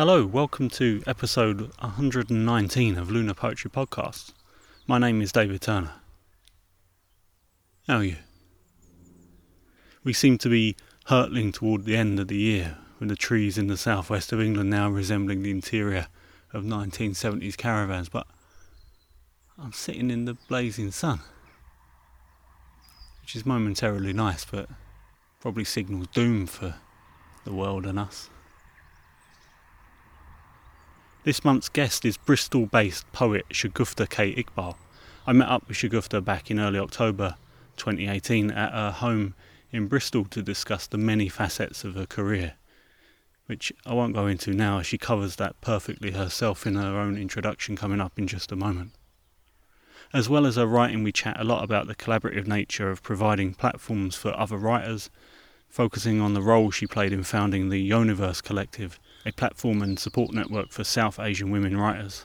Hello, welcome to episode 119 of Lunar Poetry Podcast. My name is David Turner. How are you? We seem to be hurtling toward the end of the year, with the trees in the southwest of England now resembling the interior of 1970s caravans, but I'm sitting in the blazing sun, which is momentarily nice, but probably signals doom for the world and us. This month's guest is Bristol-based poet Shagufta K. Iqbal. I met up with Shagufta back in early October 2018 at her home in Bristol to discuss the many facets of her career, which I won't go into now as she covers that perfectly herself in her own introduction coming up in just a moment. As well as her writing, we chat a lot about the collaborative nature of providing platforms for other writers, focusing on the role she played in founding the Yoniverse Collective, a platform and support network for South Asian women writers.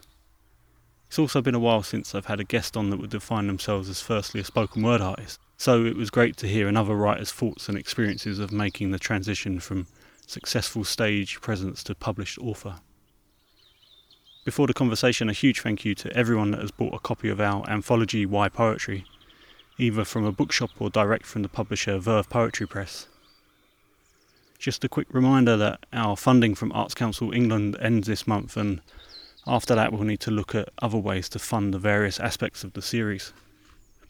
It's also been a while since I've had a guest on that would define themselves as firstly a spoken word artist, so it was great to hear another writer's thoughts and experiences of making the transition from successful stage presence to published author. Before the conversation, a huge thank you to everyone that has bought a copy of our anthology Why Poetry, either from a bookshop or direct from the publisher Verve Poetry Press. Just a quick reminder that our funding from Arts Council England ends this month, and after that we'll need to look at other ways to fund the various aspects of the series.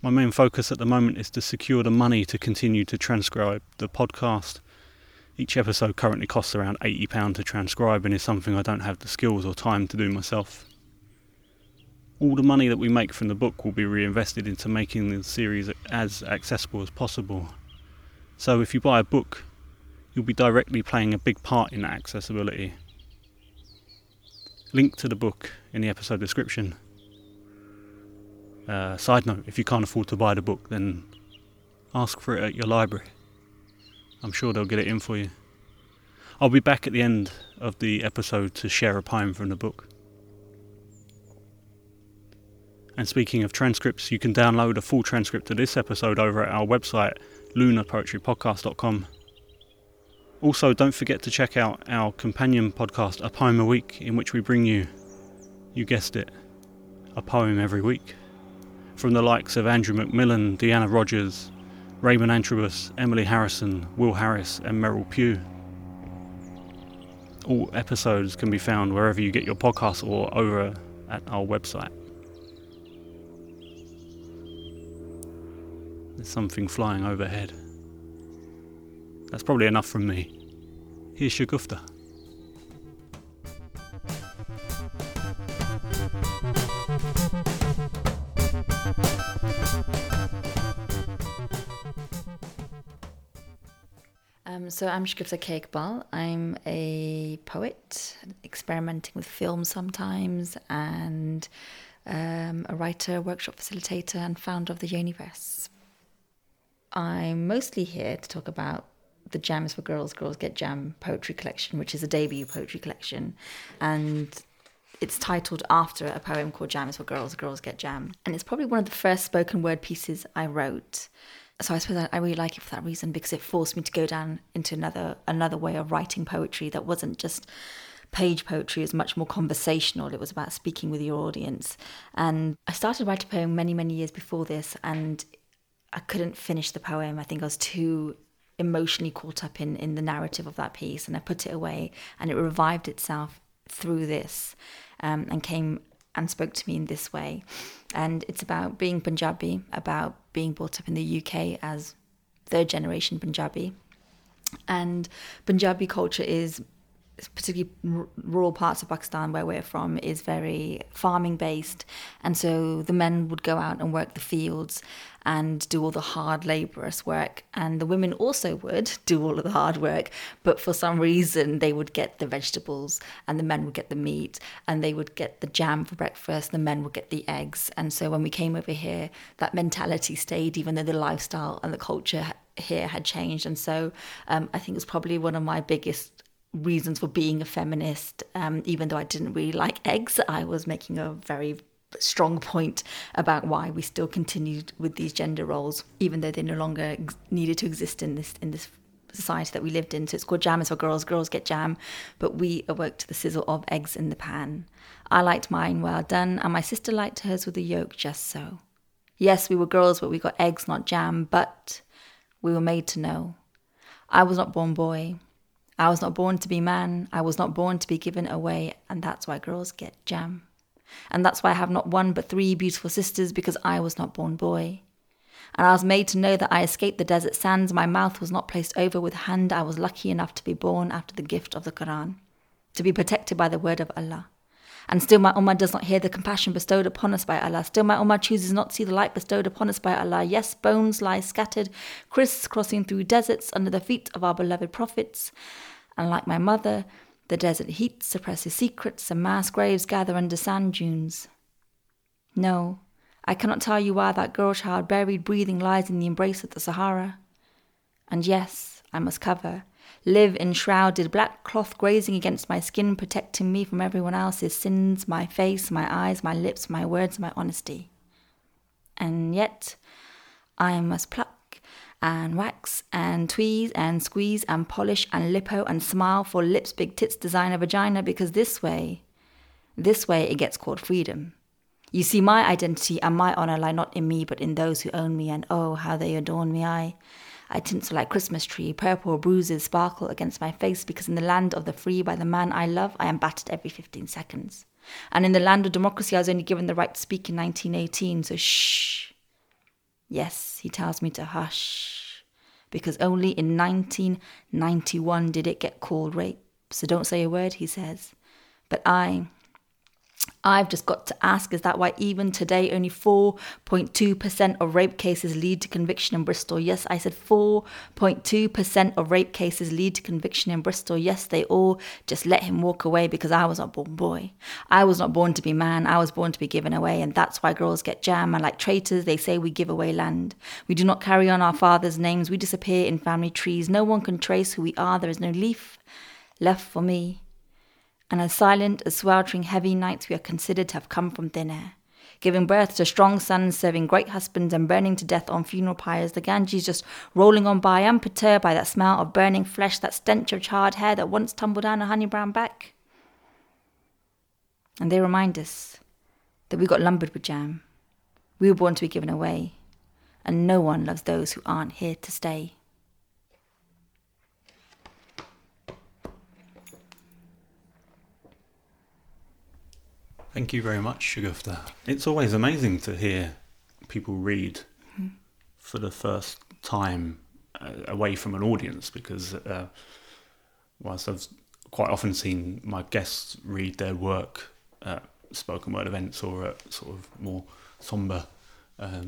My main focus at the moment is to secure the money to continue to transcribe the podcast. Each episode currently costs around £80 to transcribe and is something I don't have the skills or time to do myself. All the money that we make from the book will be reinvested into making the series as accessible as possible. So if you buy a book, you'll be directly playing a big part in that accessibility. Link to the book in the episode description. Side note, if you can't afford to buy the book, then ask for it at your library. I'm sure they'll get it in for you. I'll be back at the end of the episode to share a poem from the book. And speaking of transcripts, you can download a full transcript of this episode over at our website, lunarpoetrypodcast.com. Also, don't forget to check out our companion podcast, A Poem a Week, in which we bring you, you guessed it, a poem every week. From the likes of Andrew McMillan, Deanna Rodgers, Raymond Antrobus, Emily Harrison, Will Harris and Meryl Pugh. All episodes can be found wherever you get your podcasts or over at our website. There's something flying overhead. That's probably enough from me. Here's Shagufta. So I'm Shagufta K. Iqbal. I'm a poet, experimenting with film sometimes, and a writer, workshop facilitator and founder of the Yoniverse. I'm mostly here to talk about the Jam is for Girls, Girls Get Jam poetry collection, which is a debut poetry collection. And it's titled after a poem called Jam is for Girls, Girls Get Jam. And it's probably one of the first spoken word pieces I wrote. So I suppose I really like it for that reason, because it forced me to go down into another way of writing poetry that wasn't just page poetry. It was much more conversational. It was about speaking with your audience. And I started writing a poem many, many years before this, and I couldn't finish the poem. I think I was too emotionally caught up in the narrative of that piece, and I put it away, and it revived itself through this and came and spoke to me in this way. And it's about being Punjabi, about being brought up in the UK as third generation Punjabi. And Punjabi culture is, particularly rural parts of Pakistan where we're from, is very farming based, and so the men would go out and work the fields and do all the hard laborious work, and the women also would do all of the hard work, but for some reason they would get the vegetables and the men would get the meat, and they would get the jam for breakfast, the men would get the eggs. And so when we came over here, that mentality stayed, even though the lifestyle and the culture here had changed. And so I think it was probably one of my biggest reasons for being a feminist. Even though I didn't really like eggs, I was making a very strong point about why we still continued with these gender roles, even though they no longer needed to exist in this society that we lived in. So it's called Jam is for Girls, Girls Get Jam, but we awoke to the sizzle of eggs in the pan. I liked mine well done, and my sister liked hers with a yolk just so. Yes, we were girls, but we got eggs, not jam, but we were made to know. I was not born boy. I was not born to be man. I was not born to be given away, and that's why girls get jam. And that's why I have not one but three beautiful sisters, because I was not born boy. And I was made to know that I escaped the desert sands. My mouth was not placed over with hand. I was lucky enough to be born after the gift of the Quran, to be protected by the word of Allah. And still my ummah does not hear the compassion bestowed upon us by Allah. Still my ummah chooses not to see the light bestowed upon us by Allah. Yes, bones lie scattered, criss-crossing through deserts under the feet of our beloved prophets. And like my mother, the desert heat suppresses secrets, and mass graves gather under sand dunes. No, I cannot tell you why that girl child buried breathing lies in the embrace of the Sahara. And yes, I must cover, live enshrouded, black cloth grazing against my skin, protecting me from everyone else's sins, my face, my eyes, my lips, my words, my honesty. And yet, I must pluck and wax and tweeze and squeeze and polish and lipo and smile for lips, big tits, designer vagina, because this way it gets called freedom. You see, my identity and my honour lie not in me, but in those who own me, and oh, how they adorn me. I tinsel like Christmas tree, purple bruises sparkle against my face, because in the land of the free by the man I love, I am battered every 15 seconds. And in the land of democracy, I was only given the right to speak in 1918, so shh. Yes, he tells me to hush, because only in 1991 did it get called rape. So don't say a word, he says. But I've just got to ask, is that why even today only 4.2% of rape cases lead to conviction in Bristol? Yes, I said 4.2% of rape cases lead to conviction in Bristol. Yes, they all just let him walk away, because I was not born boy. I was not born to be man. I was born to be given away, and that's why girls get jam. And like traitors, they say we give away land. We do not carry on our fathers' names. We disappear in family trees. No one can trace who we are. There is no leaf left for me. And as silent as sweltering heavy nights, we are considered to have come from thin air, giving birth to strong sons, serving great husbands, and burning to death on funeral pyres. The Ganges just rolling on by, unperturbed by that smell of burning flesh, that stench of charred hair that once tumbled down a honey brown back. And they remind us that we got lumbered with jam. We were born to be given away, and no one loves those who aren't here to stay. Thank you very much, Shagufta. It's always amazing to hear people read for the first time away from an audience, because whilst I've quite often seen my guests read their work at spoken word events or at sort of more sombre,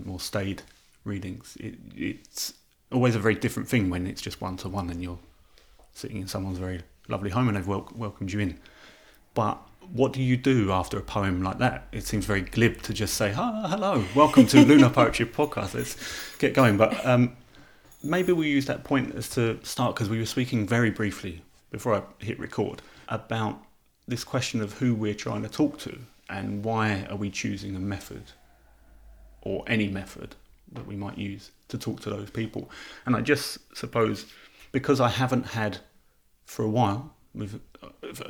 more staid readings, it's always a very different thing when it's just one-to-one and you're sitting in someone's very lovely home and they've welcomed you in. But what do you do after a poem like that? It seems very glib to just say, oh, hello, welcome to Lunar Poetry Podcast, let's get going. But maybe we use that point as to start, because we were speaking very briefly before I hit record about this question of who we're trying to talk to and why are we choosing a method or any method that we might use to talk to those people. And I just suppose because I haven't had for a while,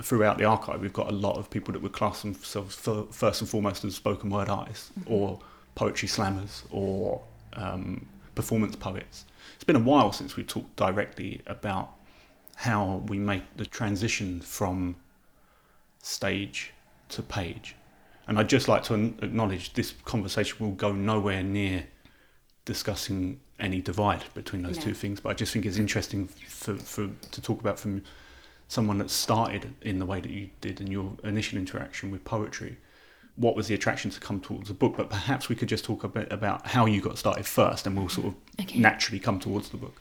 throughout the archive, we've got a lot of people that would class themselves first and foremost as spoken word artists, or poetry slammers, or performance poets. It's been a while since we've talked directly about how we make the transition from stage to page. And I'd just like to acknowledge this conversation will go nowhere near discussing any divide between those two things, but I just think it's interesting to talk about from someone that started in the way that you did in your initial interaction with poetry. What was the attraction to come towards the book? But perhaps we could just talk a bit about how you got started first, and we'll sort of naturally come towards the book.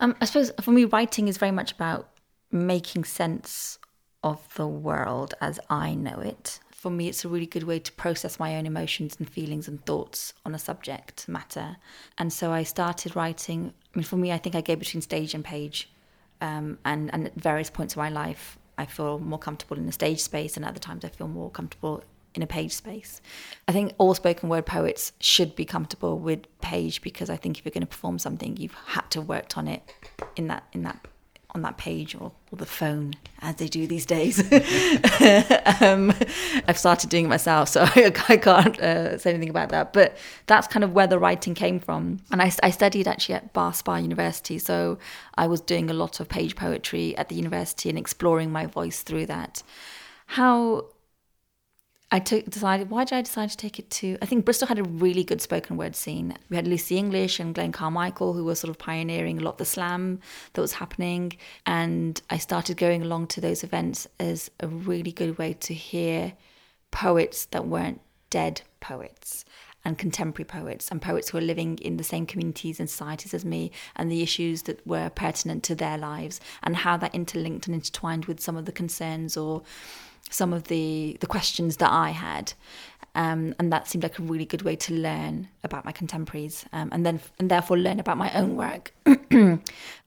I suppose for me, writing is very much about making sense of the world as I know it. For me, it's a really good way to process my own emotions and feelings and thoughts on a subject matter. And so I started writing. I mean, for me, I think I go between stage and page. And at various points of my life, I feel more comfortable in the stage space, and other times I feel more comfortable in a page space. I think all spoken word poets should be comfortable with page, because I think if you're going to perform something, you've had to worked on it on that page or the phone, as they do these days. I've started doing it myself, so I can't say anything about that. But that's kind of where the writing came from. And I studied actually at Bath Spa University, so I was doing a lot of page poetry at the university and exploring my voice through that. Why did I decide to take it to, I think Bristol had a really good spoken word scene. We had Lucy English and Glenn Carmichael, who were sort of pioneering a lot of the slam that was happening. And I started going along to those events as a really good way to hear poets that weren't dead poets, and contemporary poets, and poets who are living in the same communities and societies as me, and the issues that were pertinent to their lives, and how that interlinked and intertwined with some of the concerns or some of the questions that I had, and that seemed like a really good way to learn about my contemporaries, and therefore learn about my own work.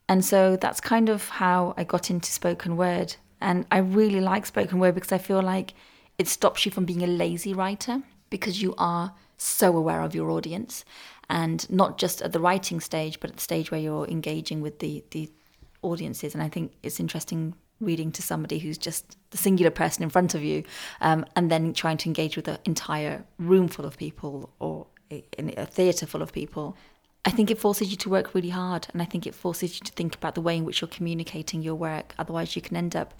And so that's kind of how I got into spoken word, and I really like spoken word because I feel like it stops you from being a lazy writer, because you are so aware of your audience, and not just at the writing stage, but at the stage where you're engaging with the audiences. And I think it's interesting reading to somebody who's just the singular person in front of you, and then trying to engage with an entire room full of people, or in a theatre full of people. I think it forces you to work really hard, and I think it forces you to think about the way in which you're communicating your work. Otherwise you can end up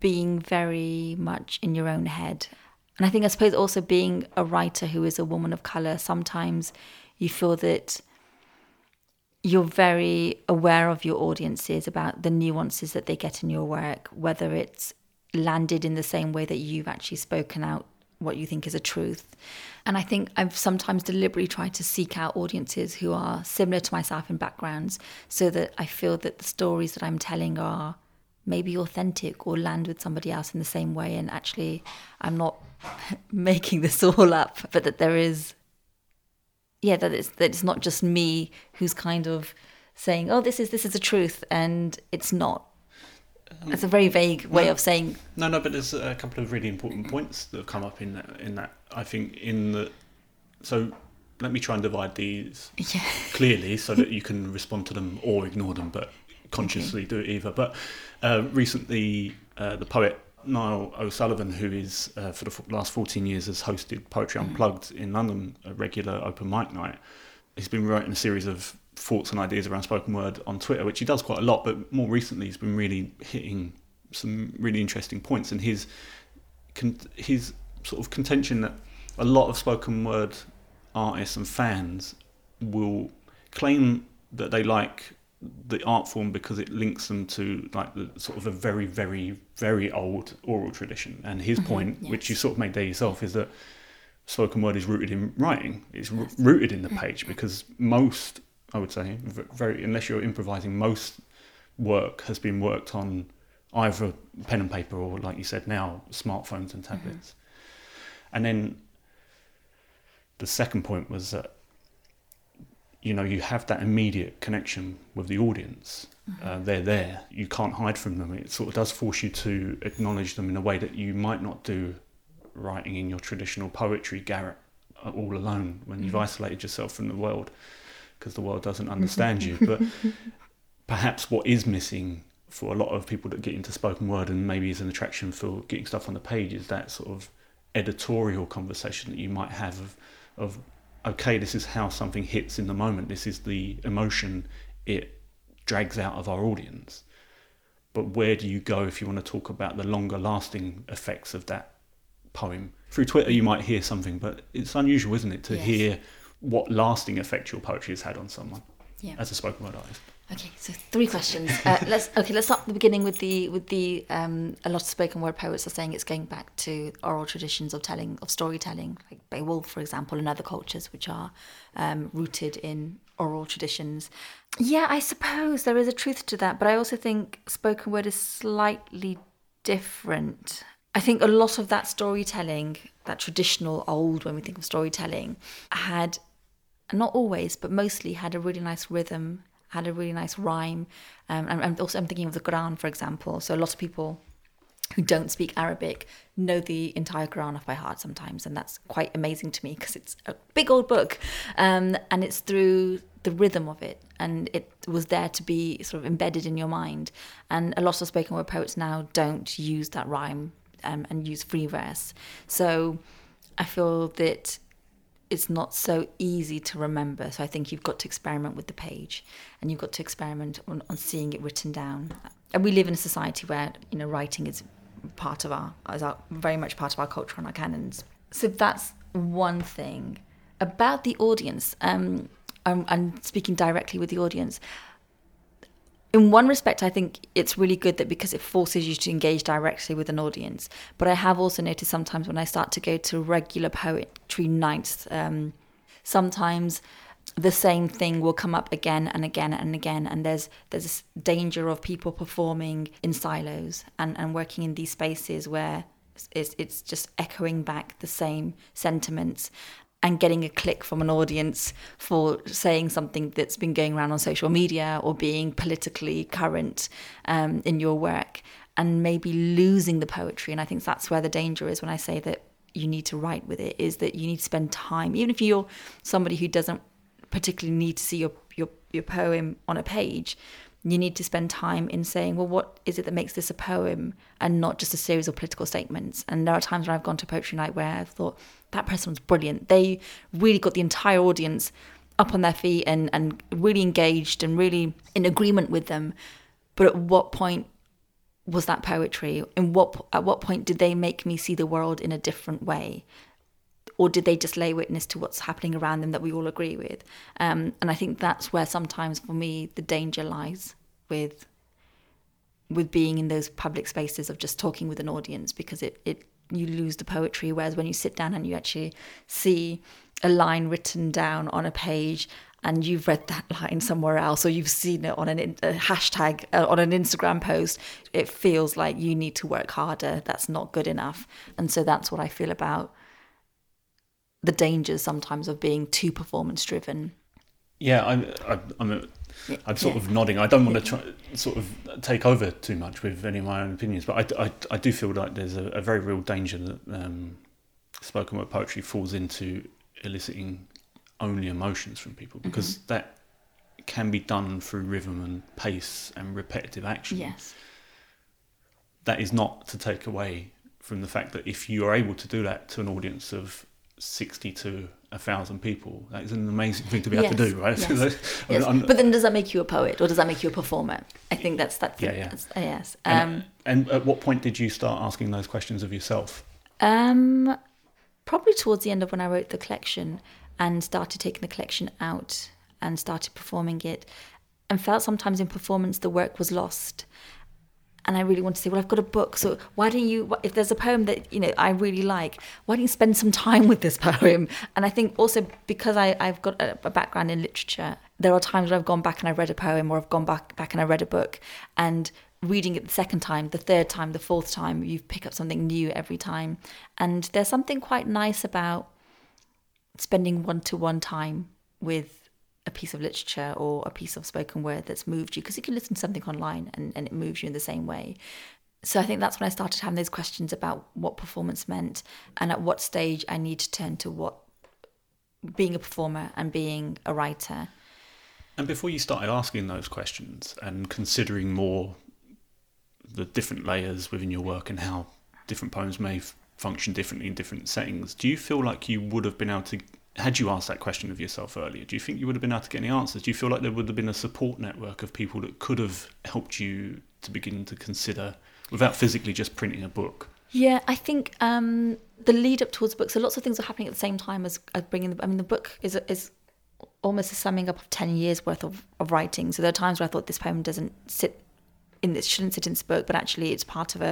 being very much in your own head. And I think, I suppose, also being a writer who is a woman of colour, sometimes you feel that you're very aware of your audiences, about the nuances that they get in your work, whether it's landed in the same way that you've actually spoken out what you think is a truth. And I think I've sometimes deliberately tried to seek out audiences who are similar to myself in backgrounds, so that I feel that the stories that I'm telling are maybe authentic, or land with somebody else in the same way. And actually, I'm not making this all up, but that there is... yeah, that it's not just me who's kind of saying, oh, this is the truth, and it's not. That's a very vague way of saying. No, but there's a couple of really important points that have come up in that. I think so let me try and divide these clearly so that you can respond to them or ignore them, but consciously do it either. But recently, the poet Niall O'Sullivan, who is for the last 14 years has hosted Poetry Unplugged in London, a regular open mic night. He's been writing a series of thoughts and ideas around spoken word on Twitter, which he does quite a lot, but more recently he's been really hitting some really interesting points. And his sort of contention that a lot of spoken word artists and fans will claim that they like the art form because it links them to like the sort of a very, very, very old oral tradition. And his point, which you sort of made there yourself, is that spoken word is rooted in writing. It's rooted in the page, because most, I would say, very, unless you're improvising, most work has been worked on either pen and paper or, like you said, now smartphones and tablets. And then the second point was that, you know, you have that immediate connection with the audience. They're there. You can't hide from them. It sort of does force you to acknowledge them in a way that you might not do writing in your traditional poetry garret all alone, when you've isolated yourself from the world, because the world doesn't understand you. But perhaps what is missing for a lot of people that get into spoken word, and maybe is an attraction for getting stuff on the page, is that sort of editorial conversation that you might have of okay, this is how something hits in the moment. This is the emotion it drags out of our audience. But where do you go if you want to talk about the longer lasting effects of that poem? Through Twitter, you might hear something, but it's unusual, isn't it, to hear what lasting effect your poetry has had on someone as a spoken word artist. Okay, so three questions. Let's start at the beginning with the a lot of spoken word poets are saying it's going back to oral traditions of storytelling, like Beowulf, for example, and other cultures which are rooted in oral traditions. Yeah, I suppose there is a truth to that, but I also think spoken word is slightly different. I think a lot of that storytelling, that traditional old, when we think of storytelling, had, not always, but mostly had a really nice rhythm, had a really nice rhyme. And also I'm thinking of the Quran, for example. So a lot of people who don't speak Arabic know the entire Quran off by heart sometimes, and that's quite amazing to me because it's a big old book, and it's through the rhythm of it, and it was there to be sort of embedded in your mind. And a lot of spoken word poets now don't use that rhyme and use free verse, so I feel that it's not so easy to remember. So I think you've got to experiment with the page, and you've got to experiment on seeing it written down. And we live in a society where, you know, writing is part of our very much part of our culture and our canons. So that's one thing. About the audience, I'm speaking directly with the audience. In one respect, I think it's really good that because it forces you to engage directly with an audience. But I have also noticed sometimes when I start to go to regular poetry nights, sometimes the same thing will come up again and again and again. And there's this danger of people performing in silos and working in these spaces where it's just echoing back the same sentiments and getting a click from an audience for saying something that's been going around on social media or being politically current in your work, and maybe losing the poetry. And I think that's where the danger is when I say that you need to write with it, is that you need to spend time, even if you're somebody who doesn't particularly need to see your poem on a page, you need to spend time in saying, well, what is it that makes this a poem and not just a series of political statements? And there are times when I've gone to poetry night where I've thought, that person was brilliant. They really got the entire audience up on their feet and really engaged and really in agreement with them. But at what point was that poetry? At what point did they make me see the world in a different way? Or did they just lay witness to what's happening around them that we all agree with? And I think that's where sometimes for me the danger lies with being in those public spaces of just talking with an audience, because you lose the poetry. Whereas when you sit down and you actually see a line written down on a page and you've read that line somewhere else, or you've seen it on a hashtag, on an Instagram post, it feels like you need to work harder. That's not good enough. And so that's what I feel about the dangers sometimes of being too performance driven. Yeah, I'm sort of nodding. I don't want to try, sort of take over too much with any of my own opinions, but I do feel like there's a very real danger that spoken word poetry falls into, eliciting only emotions from people, because that can be done through rhythm and pace and repetitive action. Yes. That is not to take away from the fact that if you are able to do that to an audience of 60 to 1,000 people, that is an amazing thing to be able to do, right? Yes. But then does that make you a poet, or does that make you a performer? I think that's yes. And at what point did you start asking those questions of yourself? Probably towards the end of when I wrote the collection and started taking the collection out and started performing it, and felt sometimes in performance the work was lost. And I really want to say, well, I've got a book, so why don't you, if there's a poem that, you know, I really like, why don't you spend some time with this poem? And I think also because I've got a background in literature, there are times where I've gone back and I've read a poem, or I've gone back and I read a book, and reading it the second time, the third time, the fourth time, you pick up something new every time. And there's something quite nice about spending one-to-one time with a piece of literature or a piece of spoken word that's moved you, because you can listen to something online and it moves you in the same way. So I think that's when I started having those questions about what performance meant, and at what stage I need to turn to what being a performer and being a writer. And before you started asking those questions and considering more the different layers within your work and how different poems may function differently in different settings, do you feel like you would have been able to, had you asked that question of yourself earlier, do you think you would have been able to get any answers? Do you feel like there would have been a support network of people that could have helped you to begin to consider without physically just printing a book? Yeah, I think the lead up towards books, so lots of things are happening at the same time as bringing the, I mean, the book is almost a summing up of 10 years worth of writing. So there are times where I thought this poem shouldn't sit in this book, but actually it's part of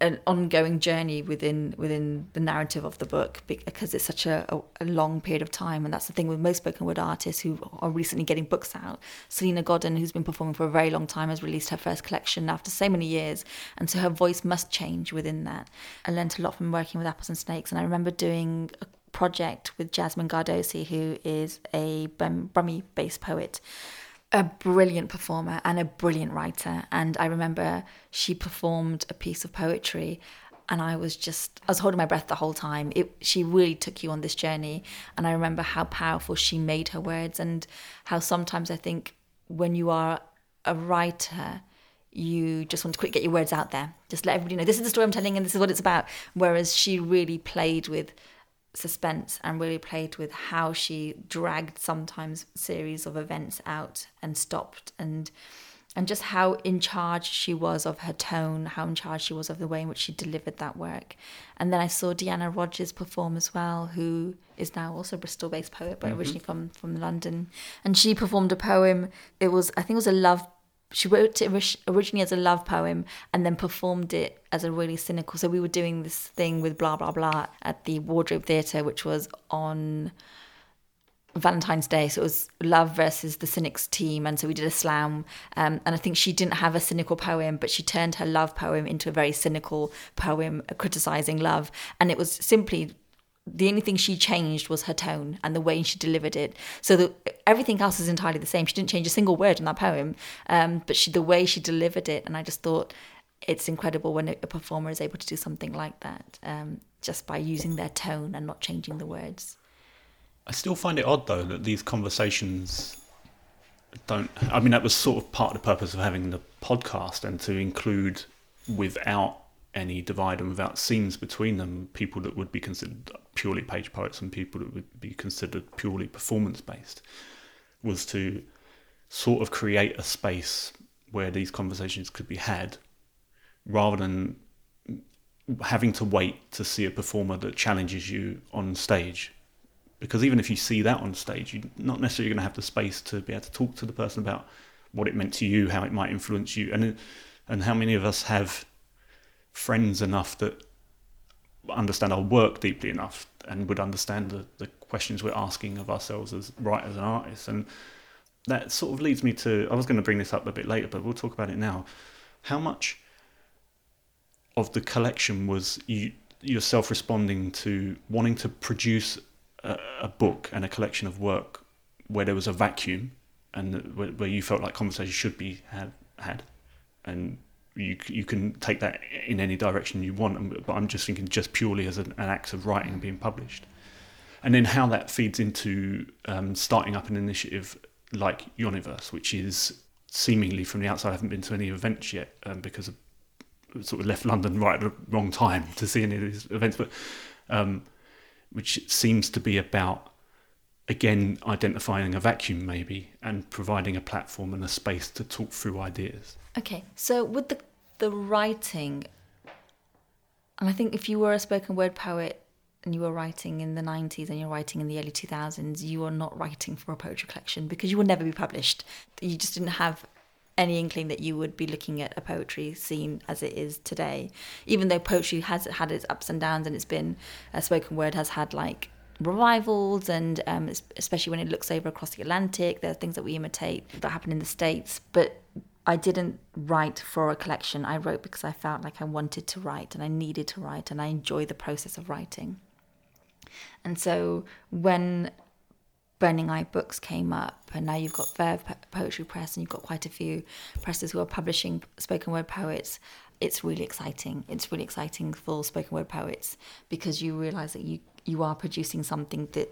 an ongoing journey within the narrative of the book, because it's such a long period of time. And that's the thing with most spoken word artists who are recently getting books out. Selina Godden, who's been performing for a very long time, has released her first collection after so many years, and so her voice must change within that. I learned a lot from working with Apples and Snakes, and I remember doing a project with Jasmine Gardosi, who is a Brummy-based poet, a brilliant performer and a brilliant writer. And I remember she performed a piece of poetry and I was holding my breath the whole time. She really took you on this journey. And I remember how powerful she made her words, and how sometimes I think when you are a writer, you just want to quick get your words out there. Just let everybody know, this is the story I'm telling and this is what it's about. Whereas she really played with suspense and really played with how she dragged sometimes series of events out and stopped, and just how in charge she was of her tone, how in charge she was of the way in which she delivered that work. And then I saw Deanna Rodgers perform as well, who is now also a Bristol-based poet, but originally from London. And she performed a poem. She wrote it originally as a love poem and then performed it as a really cynical. So we were doing this thing with blah, blah, blah at the Wardrobe Theatre, which was on Valentine's Day. So it was love versus the cynics team. And so we did a slam. And I think she didn't have a cynical poem, but she turned her love poem into a very cynical poem criticising love. And it was simply... the only thing she changed was her tone and the way she delivered it. So everything else is entirely the same. She didn't change a single word in that poem, but the way she delivered it. And I just thought it's incredible when a performer is able to do something like that, just by using their tone and not changing the words. I still find it odd, though, that these conversations don't... I mean, that was sort of part of the purpose of having the podcast, and to include without any divide and without seams between them, people that would be considered purely page poets and people that would be considered purely performance-based, was to sort of create a space where these conversations could be had, rather than having to wait to see a performer that challenges you on stage. Because even if you see that on stage, you're not necessarily going to have the space to be able to talk to the person about what it meant to you, how it might influence you, and how many of us have friends enough that understand our work deeply enough and would understand the questions we're asking of ourselves as writers and artists. And that sort of leads me to, I was going to bring this up a bit later, but we'll talk about it now. How much of the collection was you yourself responding to wanting to produce a book and a collection of work where there was a vacuum and where you felt like conversation should be had, and you can take that in any direction you want, but I'm just thinking just purely as an act of writing and being published. And then how that feeds into starting up an initiative like Yoniverse, which is seemingly, from the outside, I haven't been to any events yet because I sort of left London right at the wrong time to see any of these events, but which seems to be about, again, identifying a vacuum maybe and providing a platform and a space to talk through ideas. Okay, so with the writing, and I think if you were a spoken word poet and you were writing in the 90s and you're writing in the early 2000s, you are not writing for a poetry collection because you will never be published. You just didn't have any inkling that you would be looking at a poetry scene as it is today. Even though poetry has had its ups and downs, and it's been, spoken word has had like revivals, and especially when it looks over across the Atlantic, there are things that we imitate that happen in the States. But I didn't write for a collection. I wrote because I felt like I wanted to write and I needed to write, and I enjoy the process of writing. And so when Burning Eye Books came up, and now you've got Verve Poetry Press, and you've got quite a few presses who are publishing spoken word poets, it's really exciting. It's really exciting for spoken word poets because you realise that you are producing something that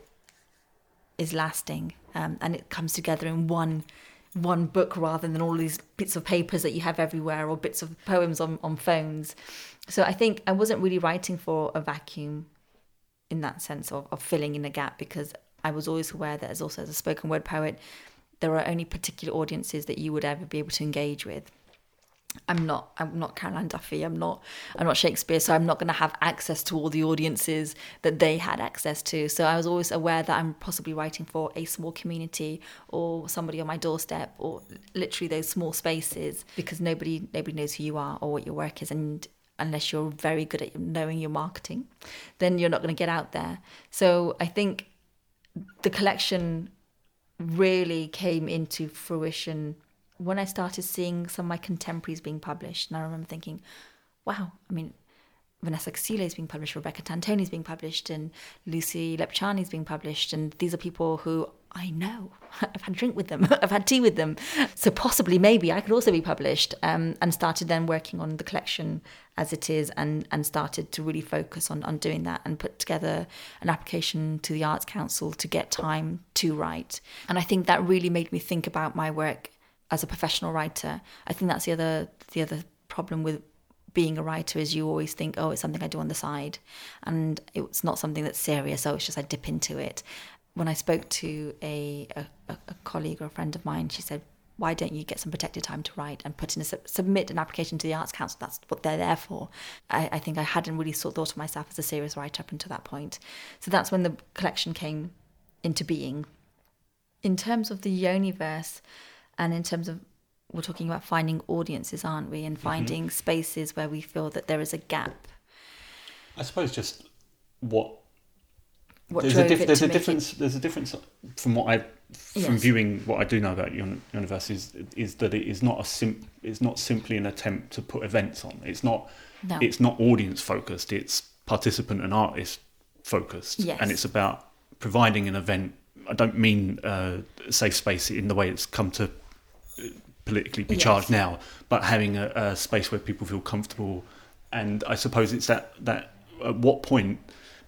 is lasting, and it comes together in one book rather than all these bits of papers that you have everywhere or bits of poems on phones. So I think I wasn't really writing for a vacuum in that sense of filling in a gap, because I was always aware that as a spoken word poet, there are only particular audiences that you would ever be able to engage with. I'm not Caroline Duffy, I'm not Shakespeare, so I'm not going to have access to all the audiences that they had access to. So I was always aware that I'm possibly writing for a small community or somebody on my doorstep, or literally those small spaces, because nobody knows who you are or what your work is, and unless you're very good at knowing your marketing, then you're not going to get out there. So I think the collection really came into fruition when I started seeing some of my contemporaries being published. And I remember thinking, wow, I mean, Vanessa Casile is being published, Rebecca Tantoni is being published, and Lucy Lepchani is being published. And these are people who I know, I've had a drink with them, I've had tea with them. So possibly, maybe I could also be published, and started then working on the collection as it is, and started to really focus on doing that, and put together an application to the Arts Council to get time to write. And I think that really made me think about my work as a professional writer. I think that's the other problem with being a writer, is you always think, oh, it's something I do on the side, and it's not something that's serious, oh, it's just I dip into it. When I spoke to a colleague or a friend of mine, she said, why don't you get some protected time to write and put in submit an application to the Arts Council? That's what they're there for. I think I hadn't really thought of myself as a serious writer up until that point. So that's when the collection came into being. In terms of the Yoniverse, and in terms of, we're talking about finding audiences, aren't we? And finding spaces where we feel that there is a gap. I suppose just there's a difference from what viewing what I do know about Yoniverse is that it is not it's not simply an attempt to put events on. It's not audience focused. It's participant and artist focused, and it's about providing an event. I don't mean a safe space in the way it's come to politically be charged now, but having a space where people feel comfortable. And I suppose it's that at what point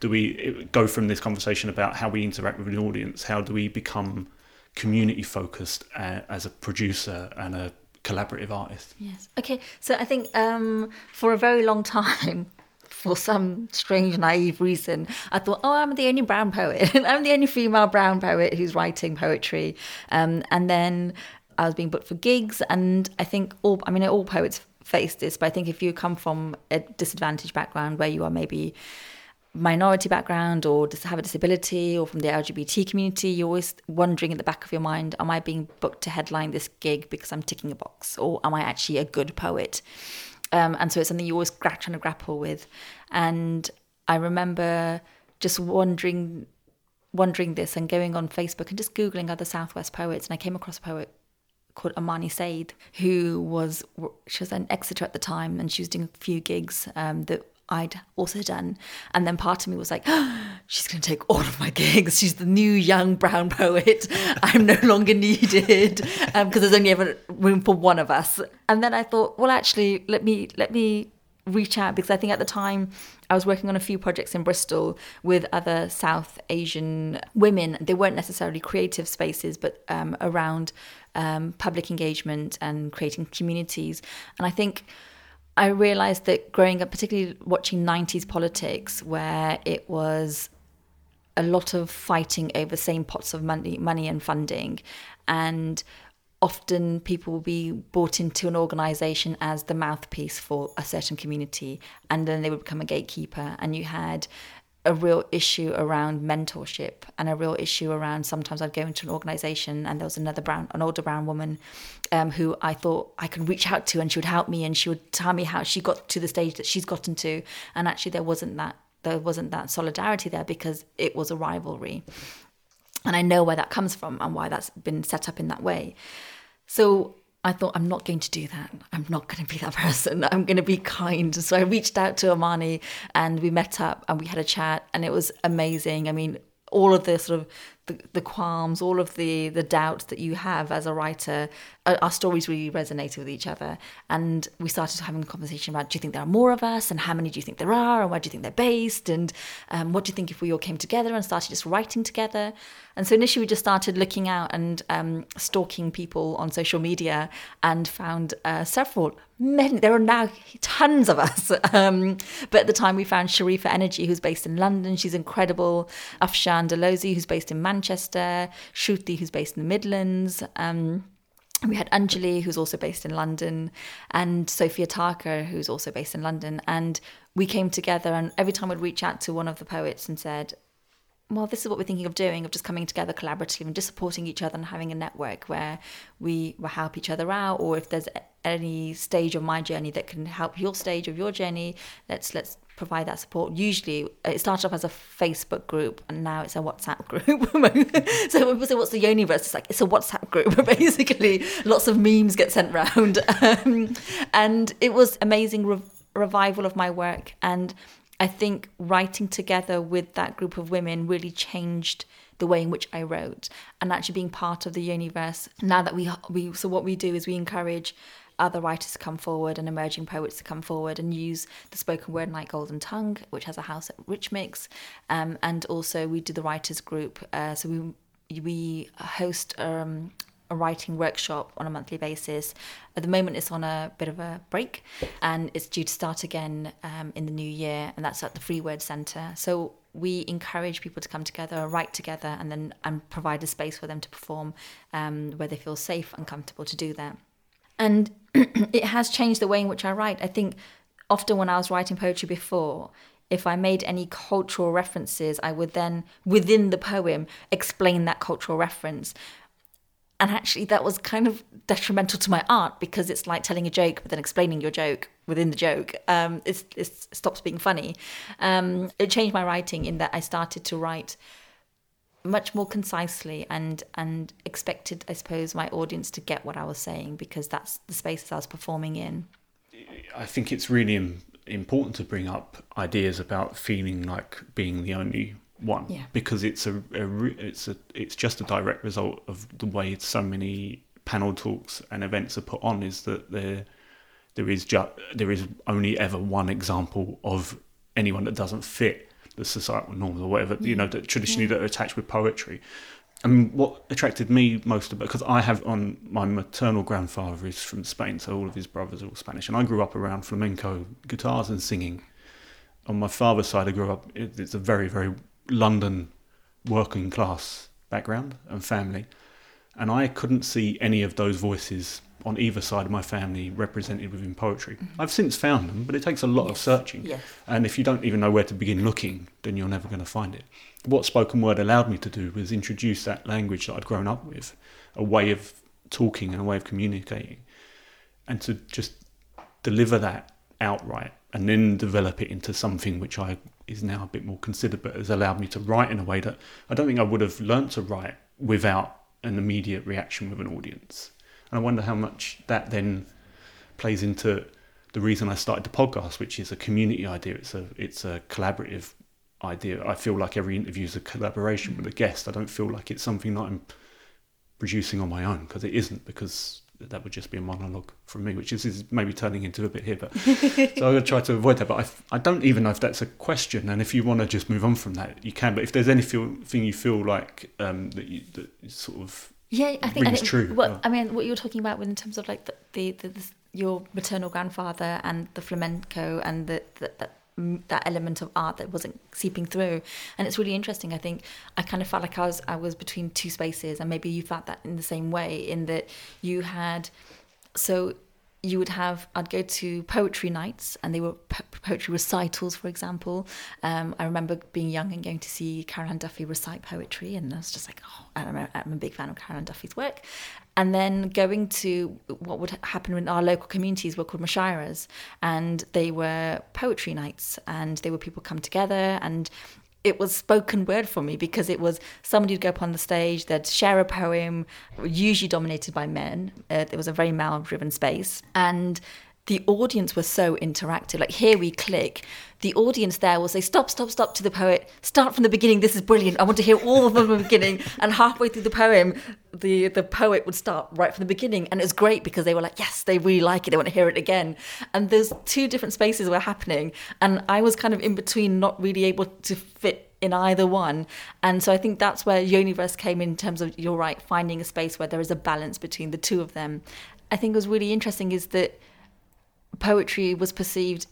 do we go from this conversation about how we interact with an audience? How do we become community-focused as a producer and a collaborative artist? Yes. Okay. So I think for a very long time, for some strange, naive reason, I thought, oh, I'm the only brown poet. I'm the only female brown poet who's writing poetry. And then I was being booked for gigs, and I think all poets face this, but I think if you come from a disadvantaged background where you are maybe minority background or just have a disability or from the LGBT community, you're always wondering at the back of your mind, am I being booked to headline this gig because I'm ticking a box, or am I actually a good poet? And so it's something you always trying to grapple with. And I remember just wondering this and going on Facebook and just Googling other Southwest poets, and I came across a poet called Amani Saeed, she was in Exeter at the time, and she was doing a few gigs that I'd also done. And then part of me was like, oh, she's going to take all of my gigs. She's the new young brown poet. I'm no longer needed because there's only ever room for one of us. And then I thought, well, actually, let me reach out, because I think at the time I was working on a few projects in Bristol with other South Asian women. They weren't necessarily creative spaces, but around public engagement and creating communities. And I think I realised that growing up, particularly watching 90s politics, where it was a lot of fighting over same pots of money and funding, and often people will be brought into an organisation as the mouthpiece for a certain community, and then they would become a gatekeeper. And you had a real issue around mentorship, and a real issue around, sometimes I'd go into an organisation and there was an older brown woman who I thought I could reach out to, and she would help me, and she would tell me how she got to the stage that she's gotten to. And actually there wasn't that solidarity there, because it was a rivalry. And I know where that comes from and why that's been set up in that way. So I thought, I'm not going to do that. I'm not going to be that person. I'm going to be kind. So I reached out to Amani, and we met up and we had a chat, and it was amazing. I mean, all of the sort of the qualms, all of the doubts that you have as a writer, our stories really resonated with each other. And we started having a conversation about, do you think there are more of us, and how many do you think there are, and where do you think they're based, and what do you think if we all came together and started just writing together? And so initially we just started looking out and stalking people on social media, and found several men. There are now tons of us. But at the time we found Sharifa Energy, who's based in London. She's incredible. Afshan Delozi, who's based in Manchester, Shruti, who's based in the Midlands. We had Anjali, who's also based in London, and Sophia Tarker, who's also based in London. And we came together, and every time we'd reach out to one of the poets and said, well, this is what we're thinking of doing, of just coming together collaboratively and just supporting each other, and having a network where we will help each other out, or if there's any stage of my journey that can help your stage of your journey, let's provide that support. Usually it started off as a Facebook group, and now it's a WhatsApp group. So when people say, what's the Yoniverse? It's like, it's a WhatsApp group, basically. Lots of memes get sent round. And it was amazing revival of my work. And I think writing together with that group of women really changed the way in which I wrote, and actually being part of the Yoniverse. Now that so what we do is we encourage other writers to come forward and emerging poets to come forward and use the spoken word like Golden Tongue, which has a house at Rich Mix, and also we do the writers group. So we host a writing workshop on a monthly basis. At the moment it's on a bit of a break, and it's due to start again in the new year, and that's at the Free Word Centre. So we encourage people to come together, write together, and then provide a space for them to perform where they feel safe and comfortable to do that. And it has changed the way in which I write. I think often when I was writing poetry before, if I made any cultural references, I would then, within the poem, explain that cultural reference. And actually that was kind of detrimental to my art, because it's like telling a joke but then explaining your joke within the joke. It stops being funny. It changed my writing in that I started to write much more concisely and expected, I suppose, my audience to get what I was saying, because that's the spaces I was performing in. I think it's really important to bring up ideas about feeling like being the only one, yeah, because it's just a direct result of the way so many panel talks and events are put on, is that there is only ever one example of anyone that doesn't fit the societal norms or whatever, you know, that traditionally that are attached with poetry. I mean, what attracted me most about, because I have on my maternal grandfather is from Spain, so all of his brothers are all Spanish, and I grew up around flamenco guitars and singing. On my father's side, I grew up, it's a very, very London working class background and family, and I couldn't see any of those voices on either side of my family represented within poetry. Mm-hmm. I've since found them, but it takes a lot of searching. Yes. And if you don't even know where to begin looking, then you're never going to find it. What spoken word allowed me to do was introduce that language that I'd grown up with, a way of talking and a way of communicating, and to just deliver that outright and then develop it into something which is now a bit more considered, but has allowed me to write in a way that I don't think I would have learned to write without an immediate reaction with an audience. And I wonder how much that then plays into the reason I started the podcast, which is a community idea. It's a collaborative idea. I feel like every interview is a collaboration with a guest. I don't feel like it's something that I'm producing on my own, because it isn't, because that would just be a monologue from me, which is maybe turning into a bit here. But so I'm going to try to avoid that. But I don't even know if that's a question. And if you want to just move on from that, you can. But if there's anything you feel like that is sort of... Yeah, I think what you're talking about in terms of like your maternal grandfather and the flamenco and that element of art that wasn't seeping through, and it's really interesting. I think I kind of felt like I was between two spaces, and maybe you felt that in the same way, in that you had I'd go to poetry nights, and they were poetry recitals, for example. I remember being young and going to see Caroline Duffy recite poetry, and I was just like, oh, I'm a big fan of Caroline Duffy's work. And then going to what would happen in our local communities were called Mashairas, and they were poetry nights, and they were people come together, and it was spoken word for me, because it was somebody would go up on the stage, they'd share a poem, usually dominated by men. It was a very male-driven space. And the audience was so interactive. Like, here we click. The audience there will say, stop to the poet. Start from the beginning. This is brilliant. I want to hear all of them from the beginning. And halfway through the poem, the poet would start right from the beginning. And it was great, because they were like, yes, they really like it. They want to hear it again. And those two different spaces were happening. And I was kind of in between, not really able to fit in either one. And so I think that's where Yoniverse came in terms of, you're right, finding a space where there is a balance between the two of them. I think was really interesting is that poetry was perceived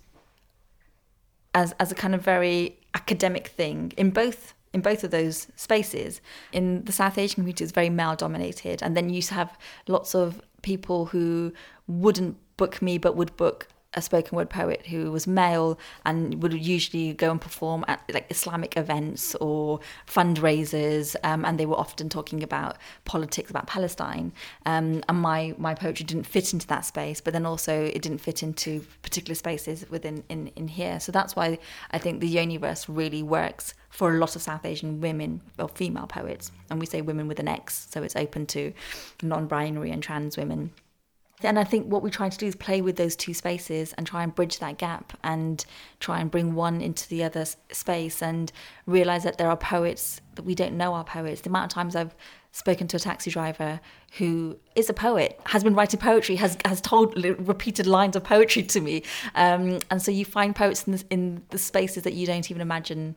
as a kind of very academic thing in both of those spaces. In the South Asian community, it's very male dominated, and then you used to have lots of people who wouldn't book me but would book a spoken word poet who was male, and would usually go and perform at like Islamic events or fundraisers, and they were often talking about politics, about Palestine, and my poetry didn't fit into that space, but then also it didn't fit into particular spaces within in here. So that's why I think the Yoniverse really works for a lot of South Asian women or female poets, and we say women with an X, so it's open to non-binary and trans women. And I think what we try to do is play with those two spaces and try and bridge that gap and try and bring one into the other space and realise that there are poets that we don't know are poets. The amount of times I've spoken to a taxi driver who is a poet, has been writing poetry, has told repeated lines of poetry to me. And so you find poets in the spaces that you don't even imagine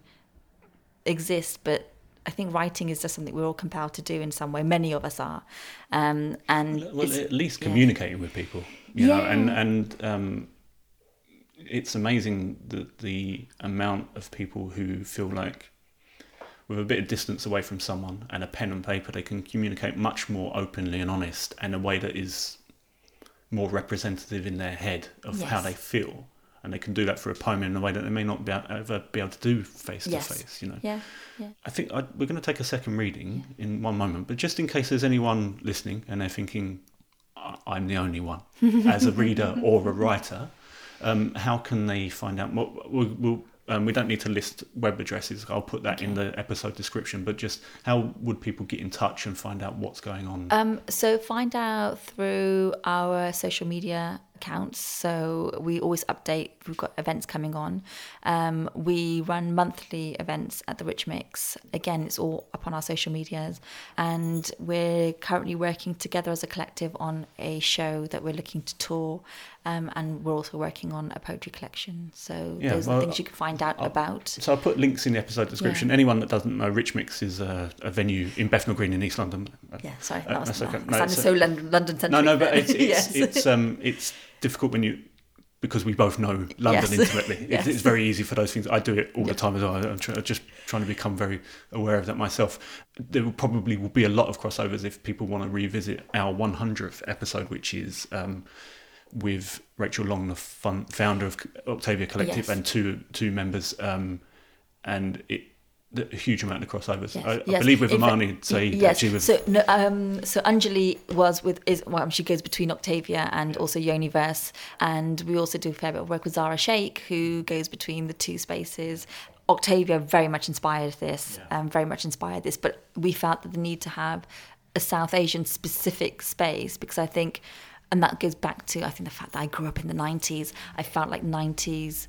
exist, but I think writing is just something we're all compelled to do in some way. Many of us are, at least communicate with people, you know. And it's amazing the amount of people who feel like, with a bit of distance away from someone and a pen and paper, they can communicate much more openly and honest, in a way that is more representative in their head of how they feel, and they can do that for a poem in a way that they may not ever be able to do face to face. You know. Yeah. Yeah. I think we're going to take a second reading in one moment, but just in case there's anyone listening and they're thinking, "I'm the only one," as a reader or a writer, how can they find out more? We don't need to list web addresses. I'll put that in the episode description. But just how would people get in touch and find out what's going on? So find out through our social media accounts. So we always update. We've got events coming on. We run monthly events at the Rich Mix. Again, it's all up on our social medias. And we're currently working together as a collective on a show that we're looking to tour. And we're also working on a poetry collection. So those are things you can find out about. So I'll put links in the episode description. Yeah. Anyone that doesn't know, Rich Mix is a venue in Bethnal Green in East London. Yeah, sorry, that's okay. No, sounded so London-centric. No, but it's it's difficult because we both know London intimately. Yes. It's very easy for those things. I do it all the time as well. I'm just trying to become very aware of that myself. There will probably be a lot of crossovers if people want to revisit our 100th episode, which is... with Rachel Long, the founder of Octavia Collective, and two members, and a huge amount of crossovers. Yes. I believe with Amani Saeed. Yes. She was... So Anjali she goes between Octavia and also Yoniverse, and we also do a fair bit of work with Zara Sheikh, who goes between the two spaces. Octavia very much inspired this, but we felt that the need to have a South Asian specific space because I think. And that goes back to, I think, the fact that I grew up in the 90s. I felt like 90s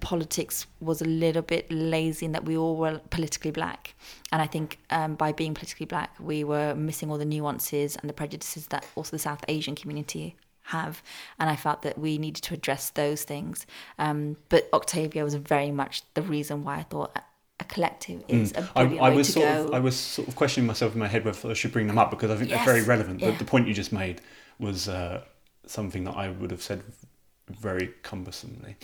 politics was a little bit lazy in that we all were politically black. And I think by being politically black, we were missing all the nuances and the prejudices that also the South Asian community have. And I felt that we needed to address those things. But Octavia was very much the reason why I thought... a collective is a brilliant way to go. I was sort of questioning myself in my head whether I should bring them up because I think they're very relevant. Yeah. But the point you just made was something that I would have said very cumbersomely.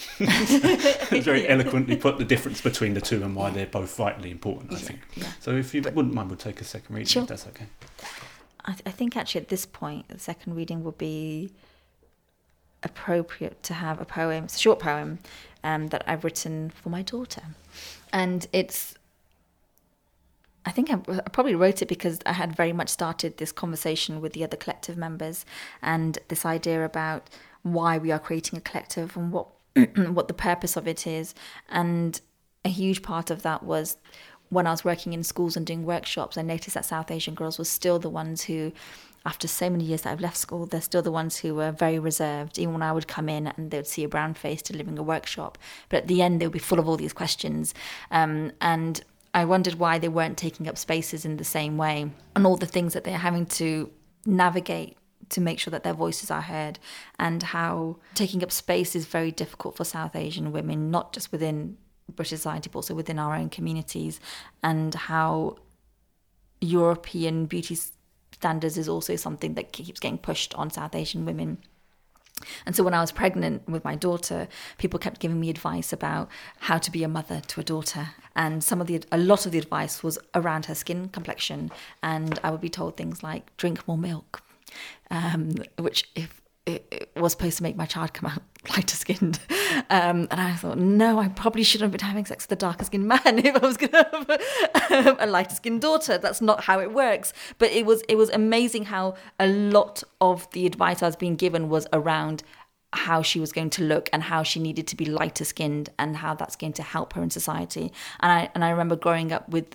Very eloquently put the difference between the two and why they're both vitally important, I think. Yeah. So if you wouldn't mind, we'll take a second reading, if that's okay. I think actually at this point, the second reading will be appropriate to have a poem, it's a short poem, that I've written for my daughter. And I think I probably wrote it because I had very much started this conversation with the other collective members and this idea about why we are creating a collective and what the purpose of it is. And a huge part of that was when I was working in schools and doing workshops, I noticed that South Asian girls were still the ones who, after so many years that I've left school, they're still the ones who were very reserved. Even when I would come in and they would see a brown face delivering a workshop. But at the end, they would be full of all these questions. And I wondered why they weren't taking up spaces in the same way and all the things that they're having to navigate to make sure that their voices are heard and how taking up space is very difficult for South Asian women, not just within British society, but also within our own communities, and how European beauty standards is also something that keeps getting pushed on South Asian women. And so when I was pregnant with my daughter, people kept giving me advice about how to be a mother to a daughter. And a lot of the advice was around her skin complexion. And I would be told things like, drink more milk, which it was supposed to make my child come out lighter skinned. And I thought, no, I probably shouldn't have been having sex with a darker skinned man if I was going to have a lighter skinned daughter. That's not how it works. But it was amazing how a lot of the advice I was being given was around how she was going to look and how she needed to be lighter skinned and how that's going to help her in society. And I remember growing up with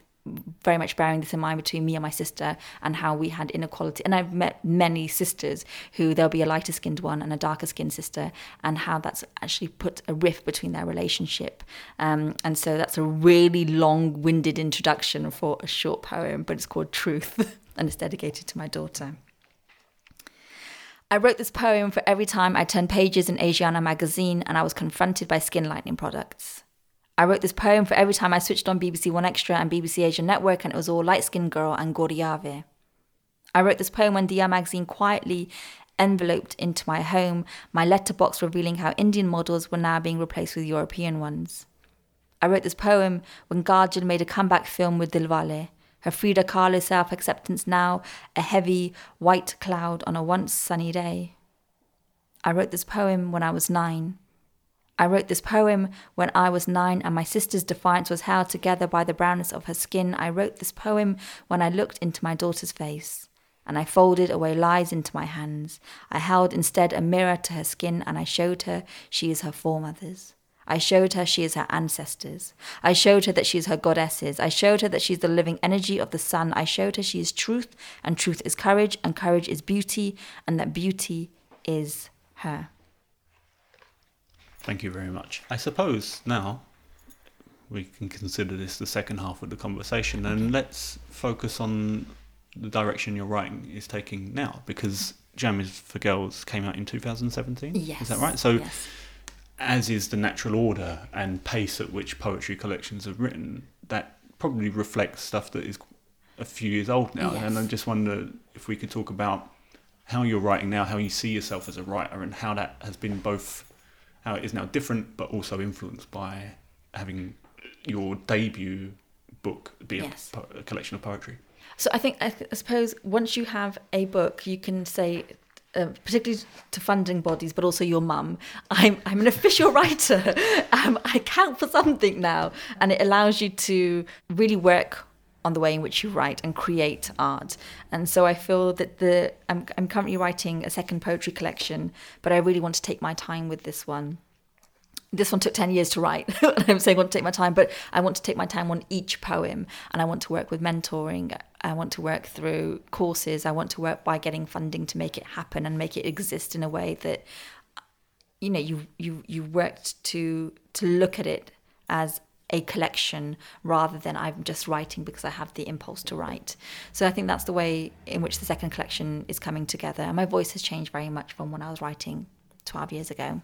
very much bearing this in mind between me and my sister and how we had inequality. And I've met many sisters who there'll be a lighter skinned one and a darker skinned sister, and how that's actually put a rift between their relationship. And so that's a really long winded introduction for a short poem, but it's called Truth and it's dedicated to my daughter. I wrote this poem for every time I turned pages in Asiana magazine and I was confronted by skin lightening products. I wrote this poem for every time I switched on BBC One Extra and BBC Asia Network and it was all light-skinned girl and Goryave. I wrote this poem when Dia magazine quietly enveloped into my home, my letterbox revealing how Indian models were now being replaced with European ones. I wrote this poem when Guardian made a comeback film with Dilwale, her Frida Kahlo self-acceptance now a heavy white cloud on a once sunny day. I wrote this poem when I was 9. I wrote this poem when I was 9 and my sister's defiance was held together by the brownness of her skin. I wrote this poem when I looked into my daughter's face and I folded away lies into my hands. I held instead a mirror to her skin and I showed her she is her foremothers. I showed her she is her ancestors. I showed her that she is her goddesses. I showed her that she is the living energy of the sun. I showed her she is truth and truth is courage and courage is beauty and that beauty is her. Thank you very much. I suppose now we can consider this the second half of the conversation and let's focus on the direction your writing is taking now, because Jam is for Girls came out in 2017. Yes. Is that right? So yes. As is the natural order and pace at which poetry collections are written, that probably reflects stuff that is a few years old now. Yes. And I just wonder if we could talk about how you're writing now, how you see yourself as a writer and how that has been both... how it is now different, but also influenced by having your debut book be yes. a collection of poetry. So I suppose once you have a book, you can say, particularly to funding bodies, but also your mum, I'm an official writer. I count for something now, and it allows you to really work on the way in which you write and create art. And so I feel that I'm currently writing a second poetry collection, but I really want to take my time with this one. This one took 10 years to write. I'm saying I want to take my time, but I want to take my time on each poem, and I want to work with mentoring. I want to work through courses. I want to work by getting funding to make it happen and make it exist in a way that, you know, you worked to look at it as a collection rather than I'm just writing because I have the impulse to write. So I think that's the way in which the second collection is coming together. And my voice has changed very much from when I was writing 12 years ago.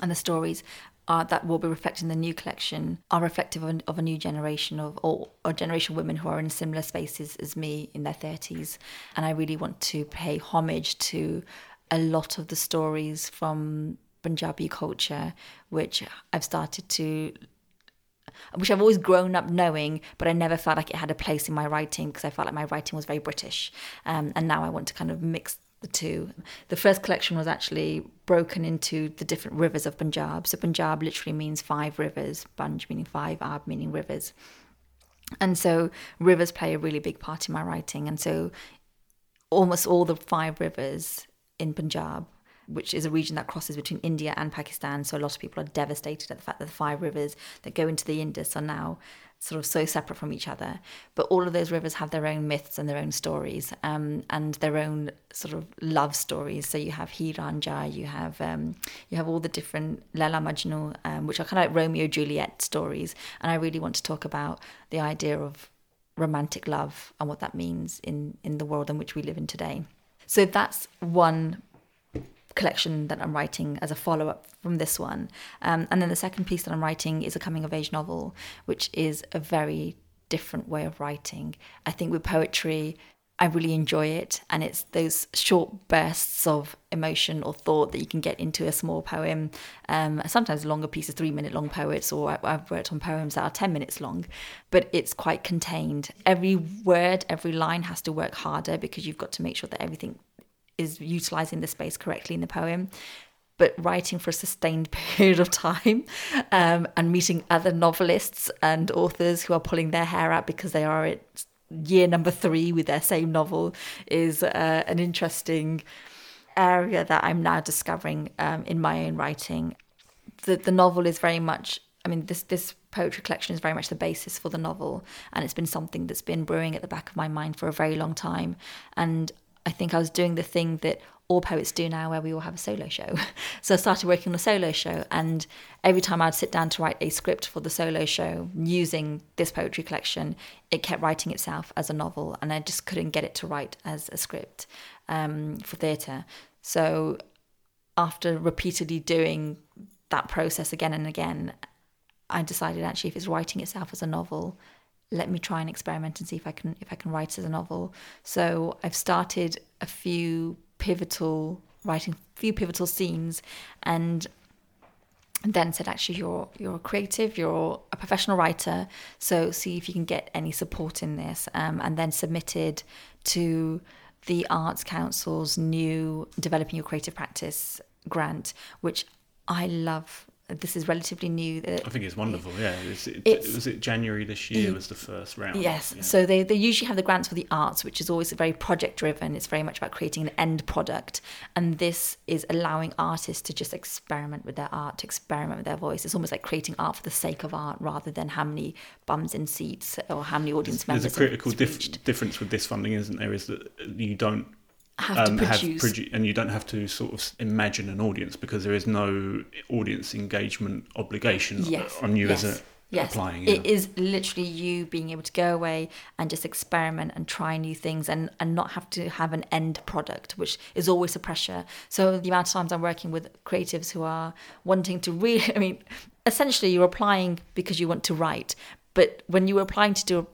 And the stories that will be reflected in the new collection are reflective of a new generation or generation of women who are in similar spaces as me in their 30s. And I really want to pay homage to a lot of the stories from Punjabi culture, which I've started to... which I've always grown up knowing, but I never felt like it had a place in my writing because I felt like my writing was very British. And now I want to kind of mix the two. The first collection was actually broken into the different rivers of Punjab. So Punjab literally means 5 rivers, Punj meaning 5, Ab meaning rivers. And so rivers play a really big part in my writing. And so almost all the 5 rivers in Punjab, which is a region that crosses between India and Pakistan. So a lot of people are devastated at the fact that the 5 rivers that go into the Indus are now sort of so separate from each other. But all of those rivers have their own myths and their own stories and their own sort of love stories. So you have Hiranjai, you have all the different Laila Majnu, which are kind of like Romeo and Juliet stories. And I really want to talk about the idea of romantic love and what that means in the world in which we live in today. So that's one collection that I'm writing as a follow-up from this one, and then the second piece that I'm writing is a coming-of-age novel, which is a very different way of writing. I think with poetry I really enjoy it, and it's those short bursts of emotion or thought that you can get into a small poem, sometimes longer pieces, 3-minute long poets, or I've worked on poems that are 10 minutes long, but it's quite contained. Every word, every line has to work harder because you've got to make sure that everything is utilising the space correctly in the poem, but writing for a sustained period of time and meeting other novelists and authors who are pulling their hair out because they are at year number 3 with their same novel is an interesting area that I'm now discovering in my own writing. The novel is very much, I mean, this poetry collection is very much the basis for the novel, and it's been something that's been brewing at the back of my mind for a very long time. And I think I was doing the thing that all poets do now, where we all have a solo show. So I started working on a solo show, and every time I'd sit down to write a script for the solo show using this poetry collection, it kept writing itself as a novel, and I just couldn't get it to write as a script for theatre. So after repeatedly doing that process again and again, I decided, actually, if it's writing itself as a novel, let me try and experiment and see if I can write as a novel. So I've started a few pivotal scenes, and then said, actually, you're a creative, you're a professional writer, so see if you can get any support in this, and then submitted to the Arts Council's new Developing Your Creative Practice grant, which I love. This is relatively new. I think it's wonderful, yeah. Was it January this year was the first round? Yes, yeah. So they usually have the grants for the arts, which is always very project-driven. It's very much about creating an end product. And this is allowing artists to just experiment with their art, to experiment with their voice. It's almost like creating art for the sake of art, rather than how many bums in seats or how many audience members. There's a critical difference with this funding, isn't there, is that you don't have to produce. And you don't have to sort of imagine an audience, because there is no audience engagement obligation on you as a applying. It is literally you being able to go away and just experiment and try new things, and not have to have an end product, which is always a pressure. So the amount of times I'm working with creatives who are wanting to really, essentially you're applying because you want to write, but when you were applying to do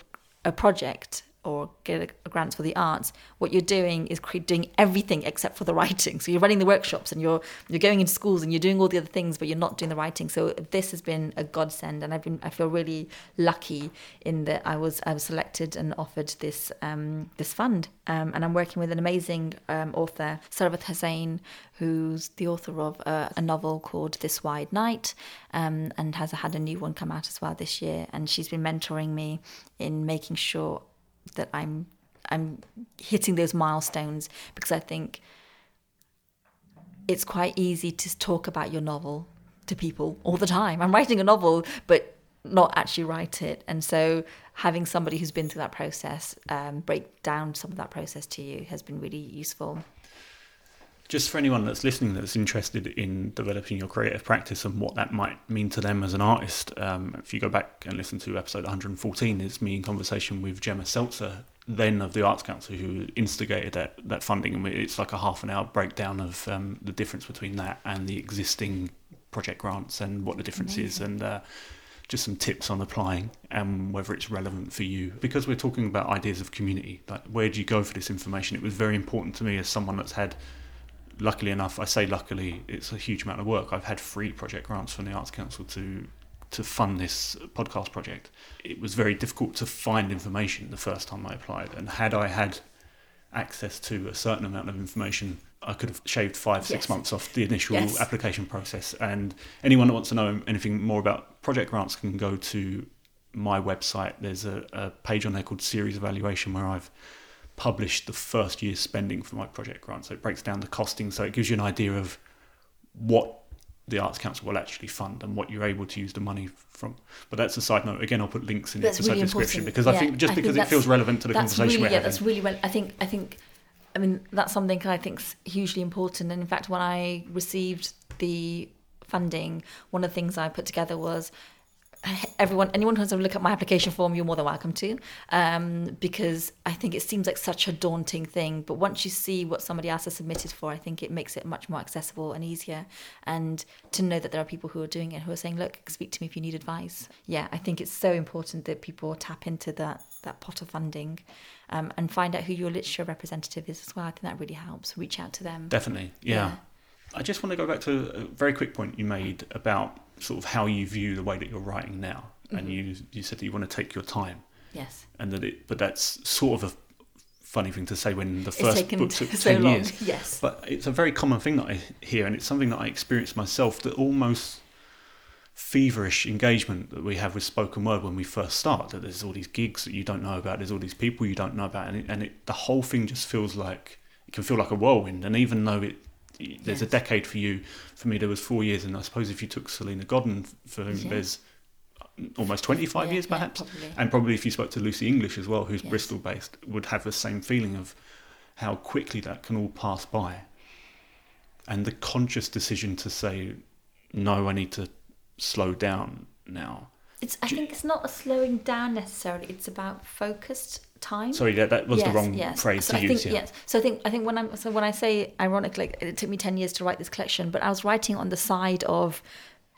a project or get a grant for the arts, what you're doing is doing everything except for the writing. So you're running the workshops, and you're going into schools, and you're doing all the other things, but you're not doing the writing. So this has been a godsend, and I feel really lucky in that I was selected and offered this this fund, and I'm working with an amazing author, Saravath Hussain, who's the author of a novel called This Wide Night, and has had a new one come out as well this year. And she's been mentoring me in making sure that I'm hitting those milestones, because I think it's quite easy to talk about your novel to people all the time. I'm writing a novel, but not actually write it. And so having somebody who's been through that process break down some of that process to you has been really useful. Just for anyone that's listening that's interested in developing your creative practice and what that might mean to them as an artist, if you go back and listen to episode 114, it's me in conversation with Gemma Seltzer, then of the Arts Council, who instigated that funding. And it's like a half an hour breakdown of the difference between that and the existing project grants and what the difference is, and just some tips on applying and whether it's relevant for you. Because we're talking about ideas of community, like where do you go for this information? It was very important to me as someone that's had... Luckily enough, I say luckily, it's a huge amount of work. I've had 3 project grants from the Arts Council to fund this podcast project. It was very difficult to find information the first time I applied. And had I had access to a certain amount of information, I could have shaved 5-6 months off the initial application process. And anyone that wants to know anything more about project grants can go to my website. There's a page on there called Series Evaluation, where I've published the first year's spending for my project grant. So it breaks down the costing, so it gives you an idea of what the Arts Council will actually fund and what you're able to use the money from. But that's a side note. Again, I'll put links in the episode description, because I think just because it feels relevant to the conversation we're having. Yeah, that's really relevant. I think that's something I think is hugely important. And in fact, when I received the funding, one of the things I put together was, anyone who wants to look at my application form, you're more than welcome to, because I think it seems like such a daunting thing, but once you see what somebody else has submitted for, I think it makes it much more accessible and easier, and to know that there are people who are doing it, who are saying, look, speak to me if you need advice. I think it's so important that people tap into that pot of funding, and find out who your literature representative is as well. I think that really helps. Reach out to them, definitely. Yeah. I just want to go back to a very quick point you made about sort of how you view the way that you're writing now, and you said that you want to take your time. Yes. And but that's sort of a funny thing to say when the first book took 10 years. Yes. But it's a very common thing that I hear, and it's something that I experienced myself, that almost feverish engagement that we have with spoken word when we first start, that there's all these gigs that you don't know about, there's all these people you don't know about, and the whole thing just feels like, it can feel like a whirlwind. And even though there's a decade for you. For me, there was 4 years, and I suppose if you took Selina Godden, for whom there's almost 25 years perhaps. Probably. And probably if you spoke to Lucy English as well, who's Bristol based, would have the same feeling of how quickly that can all pass by. And the conscious decision to say, no, I need to slow down now. I think it's not a slowing down necessarily. It's about focused time. Sorry, that was the wrong phrase to use. So I think when I say, ironically, it took me 10 years to write this collection, but I was writing on the side of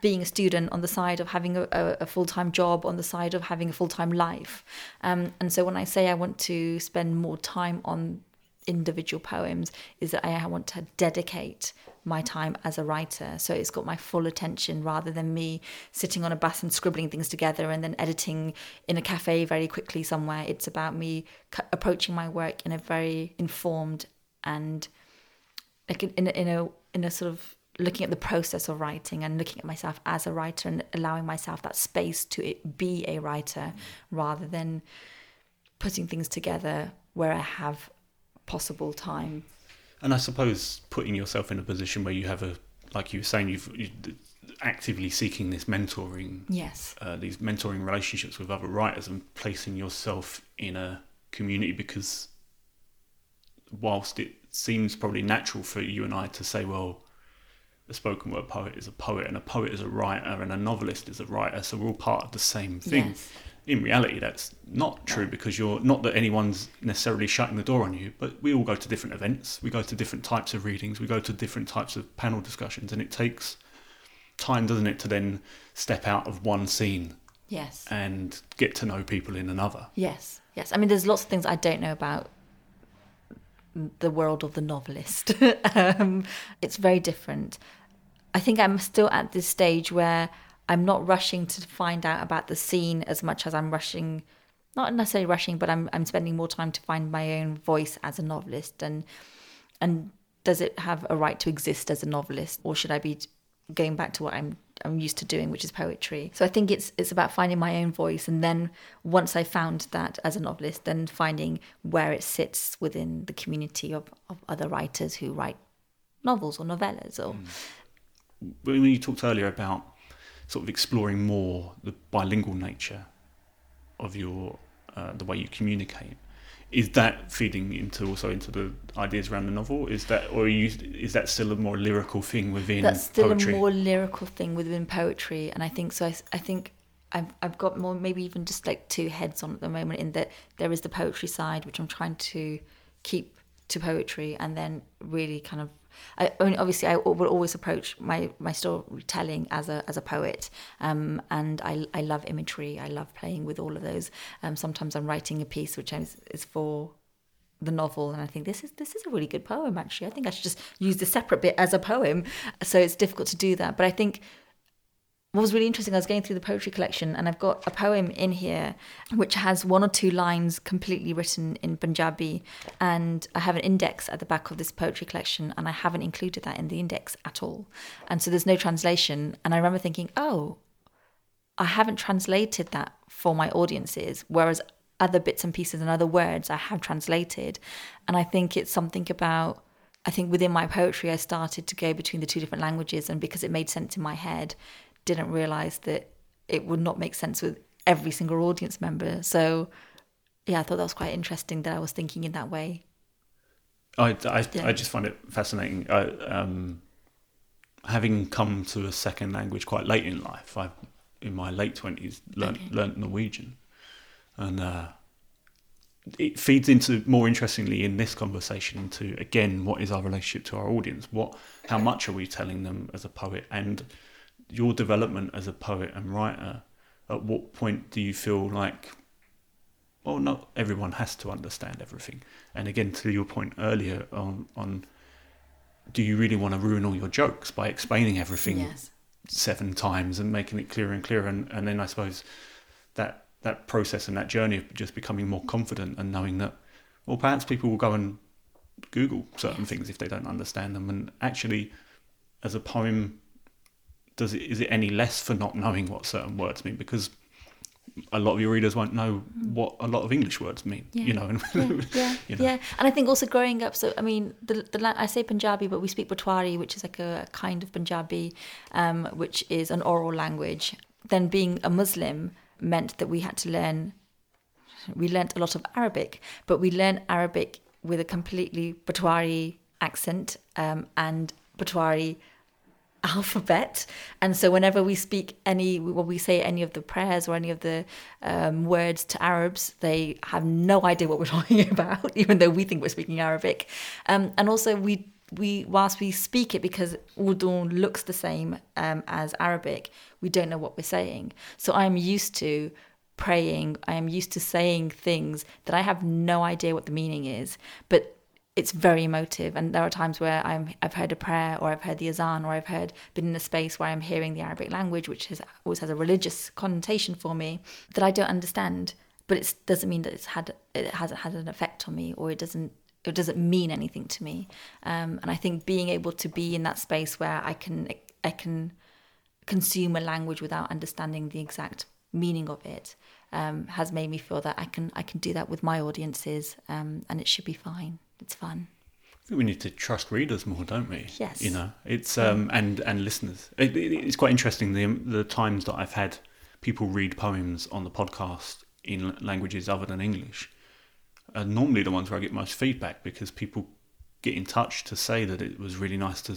being a student, on the side of having a full-time job, on the side of having a full-time life. And so when I say I want to spend more time on individual poems, is that I want to dedicate my time as a writer, so it's got my full attention, rather than me sitting on a bus and scribbling things together and then editing in a cafe very quickly somewhere. It's about me approaching my work in a very informed and like in a sort of looking at the process of writing and looking at myself as a writer and allowing myself that space to be a writer, rather than putting things together where I have possible time. And I suppose putting yourself in a position where you have a, like you were saying, you're actively seeking this mentoring, these mentoring relationships with other writers, and placing yourself in a community, because whilst it seems probably natural for you and I to say, well, a spoken word poet is a poet and a poet is a writer and a novelist is a writer, so we're all part of the same thing. Yes. In reality, that's not true, because you're not that anyone's necessarily shutting the door on you, but we all go to different events, we go to different types of readings, we go to different types of panel discussions, and it takes time, doesn't it, to then step out of one scene and get to know people in another. I mean, there's lots of things I don't know about the world of the novelist. It's very different. I think I'm still at this stage where I'm not rushing to find out about the scene as much as I'm rushing, not necessarily rushing, but I'm spending more time to find my own voice as a novelist, and does it have a right to exist as a novelist, or should I be going back to what I'm used to doing, which is poetry? So I think it's about finding my own voice, and then once I found that as a novelist, then finding where it sits within the community of other writers who write novels or novellas. Or when you talked earlier about sort of exploring more the bilingual nature of your the way you communicate, is that feeding into the ideas around the novel? Is that still a more lyrical thing within poetry? That's still poetry? A more lyrical thing within poetry, and I think so. I think I've got more, maybe even just like two heads on at the moment, in that there is the poetry side, which I'm trying to keep to poetry, and then really kind of. I mean, obviously, I will always approach my storytelling as a poet, and I love imagery. I love playing with all of those. Sometimes I'm writing a piece which is for the novel, and I think this is a really good poem. Actually, I think I should just use the separate bit as a poem. So it's difficult to do that. But I think what was really interesting, I was going through the poetry collection, and I've got a poem in here which has one or two lines completely written in Punjabi, and I have an index at the back of this poetry collection, and I haven't included that in the index at all, and so there's no translation. And I remember thinking, oh, I haven't translated that for my audiences, whereas other bits and pieces and other words I have translated. And I think it's something about, I think within my poetry I started to go between the two different languages, and because it made sense in my head, didn't realise that it would not make sense with every single audience member. So, I thought that was quite interesting that I was thinking in that way. I just find it fascinating. Having come to a second language quite late in life, I, in my late 20s, learnt Norwegian. And it feeds into, more interestingly in this conversation, into, again, what is our relationship to our audience? How much are we telling them as a poet? And your development as a poet and writer, at what point do you feel like, well, not everyone has to understand everything? And again, to your point earlier on do you really want to ruin all your jokes by explaining everything 7 times and making it clearer and clearer? And then I suppose that process and that journey of just becoming more confident and knowing that, well, perhaps people will go and Google certain things if they don't understand them. And actually, as a poem, is it any less for not knowing what certain words mean? Because a lot of your readers won't know what a lot of English words mean, And I think also growing up, so I mean, I say Punjabi, but we speak Potwari, which is like a kind of Punjabi, which is an oral language. then being a Muslim meant that we had to learn, we learnt a lot of Arabic, but we learned Arabic with a completely Batwari accent and Batwari alphabet. And so whenever we speak when we say any of the prayers or any of the words to Arabs, they have no idea what we're talking about, even though we think we're speaking Arabic. And also we whilst we speak it, because Urdun looks the same as Arabic, we don't know what we're saying. So I'm used to praying, I am used to saying things that I have no idea what the meaning is, but it's very emotive. And there are times where I've heard a prayer, or I've heard the azan, or been in a space where I'm hearing the Arabic language, which always has a religious connotation for me, that I don't understand. But it doesn't mean that it hasn't had an effect on me, or it doesn't mean anything to me. And I think being able to be in that space where I can consume a language without understanding the exact meaning of it has made me feel that I can do that with my audiences, and it should be fine. It's fun. I think we need to trust readers more, don't we? Yes. You know, it's and listeners. It's quite interesting the times that I've had people read poems on the podcast in languages other than English are normally the ones where I get most feedback, because people get in touch to say that it was really nice to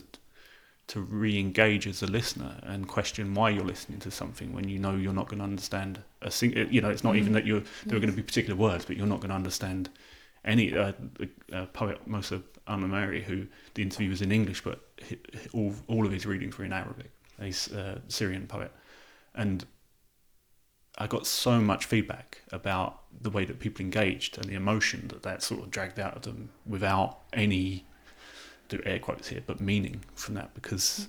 re-engage as a listener and question why you're listening to something when you know you're not going to understand a single. You know, it's not even that there are going to be particular words, but you're not going to understand any poet, Musa Al-Numairi, who the interview was in English, but all of his readings were in Arabic. He's a Syrian poet, and I got so much feedback about the way that people engaged and the emotion that sort of dragged out of them without any, do air quotes here, but meaning from that, because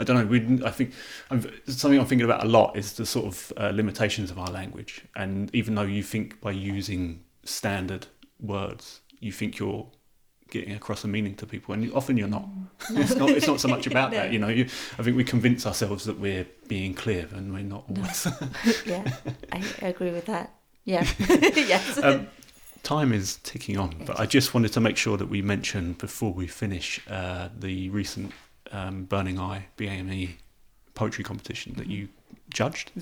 I don't know. Something I'm thinking about a lot is the sort of limitations of our language. And even though you think by using standard words, you think you're getting across a meaning to people, and often you're not. No. It's not so much about that, you know. I think we convince ourselves that we're being clear, and we're not always. Yeah, I agree with that. Yeah. Yes. Time is ticking on, but I just wanted to make sure that we mention before we finish the recent Burning Eye BAME poetry competition that you judged,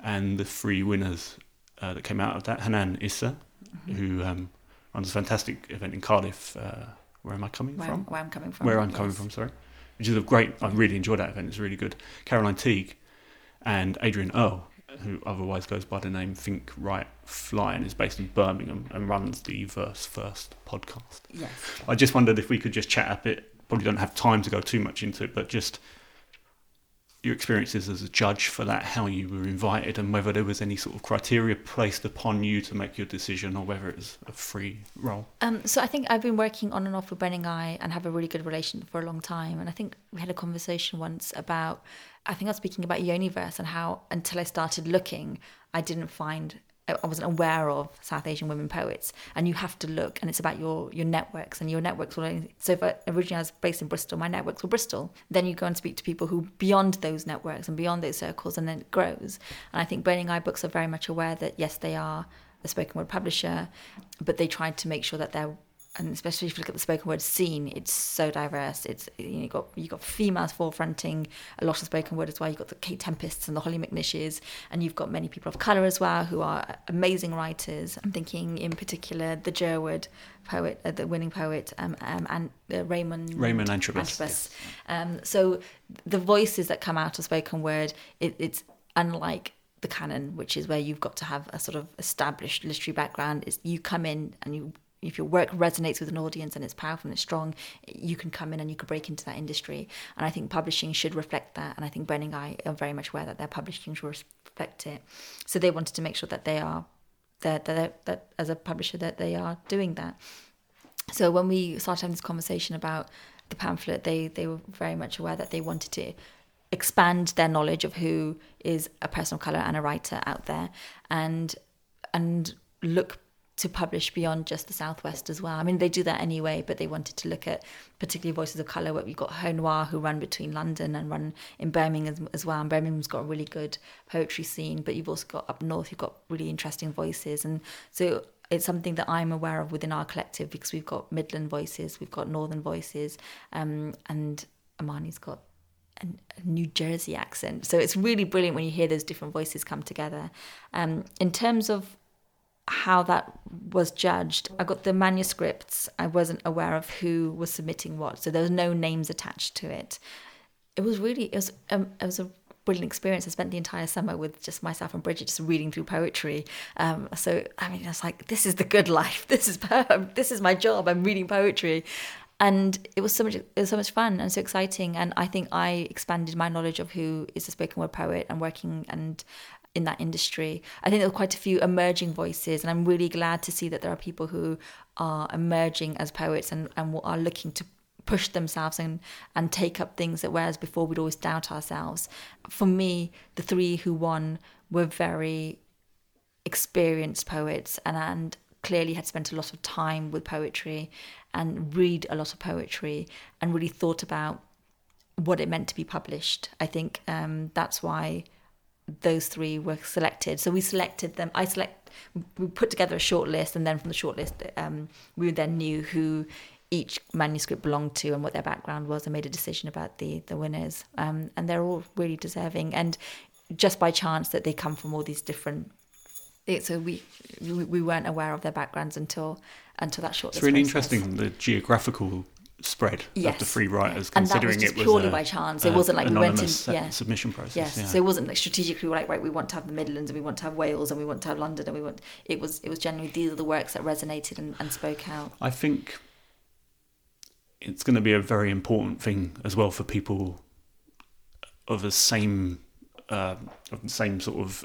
and the three winners that came out of that. Hanan Issa, who runs a fantastic event in Cardiff, Where I'm Coming From, which is I really enjoyed that event, it's really good. Caroline Teague and Adrian Earle, who otherwise goes by the name Think Right Fly, and is based in Birmingham and runs the Verse First podcast. Yes. I just wondered if we could just chat a bit, probably don't have time to go too much into it, but just your experiences as a judge for that, how you were invited, and whether there was any sort of criteria placed upon you to make your decision, or whether it was a free role. So I think I've been working on and off with Burning Eye and have a really good relation for a long time. And I think we had a conversation once about, I think I was speaking about Yoniverse and how until I started looking, I wasn't aware of South Asian women poets, and you have to look, and it's about your networks, and your networks will only, so if originally I was based in Bristol, my networks were Bristol, then you go and speak to people who beyond those networks and beyond those circles, and then it grows. And I think Burning Eye Books are very much aware that yes, they are a spoken word publisher, but they tried to make sure that they're, and especially if you look at the spoken word scene, it's so diverse. It's you've got females forefronting a lot of spoken word as well. You've got the Kate Tempests and the Holly McNishes, and you've got many people of colour as well who are amazing writers. I'm thinking in particular the Gerwood poet, the winning poet, and Raymond Antrobus. Yes. So the voices that come out of spoken word, it's unlike the canon, which is where you've got to have a sort of established literary background. You come in and you. If your work resonates with an audience and it's powerful and it's strong, you can come in and you can break into that industry. And I think publishing should reflect that. And I think Burning Eye are very much aware that their publishing should reflect it. So they wanted to make sure that they are, that as a publisher, that they are doing that. So when we started having this conversation about the pamphlet, they were very much aware that they wanted to expand their knowledge of who is a person of colour and a writer out there, and look to publish beyond just the Southwest as well. I mean, they do that anyway, but they wanted to look at particularly voices of colour, where we've got Ho Noir, who run between London and run in Birmingham as well. And Birmingham's got a really good poetry scene, but you've also got up north, you've got really interesting voices. And so it's something that I'm aware of within our collective, because we've got Midland voices, we've got Northern voices, and Amani's got a New Jersey accent. So it's really brilliant when you hear those different voices come together. In terms of how that was judged, I got the manuscripts. I wasn't aware of who was submitting what, so there was no names attached to it. It was a brilliant experience. I spent the entire summer with just myself and Bridget just reading through poetry. So I mean, I was like, this is the good life. This is my job. I'm reading poetry. And it was so much fun and so exciting. And I think I expanded my knowledge of who is a spoken word poet and working and in that industry. I think there were quite a few emerging voices, and I'm really glad to see that there are people who are emerging as poets and are looking to push themselves and take up things that whereas before we'd always doubt ourselves. For me, the three who won were very experienced poets and clearly had spent a lot of time with poetry and read a lot of poetry and really thought about what it meant to be published. I think that's why those three were selected. So we selected them. We put together a short list, and then from the short list, we then knew who each manuscript belonged to and what their background was, and made a decision about the winners. And they're all really deserving. And just by chance that they come from all these different. So we weren't aware of their backgrounds until that short list. It's really interesting, the geographical spread of the three writers, considering and that was just purely by chance. It wasn't like we went in submission process. Yes. Yeah. So it wasn't like strategically we're like, right, we want to have the Midlands, and we want to have Wales, and we want to have London, and we want. It was generally these are the works that resonated and spoke out. I think it's going to be a very important thing as well for people of the same sort of.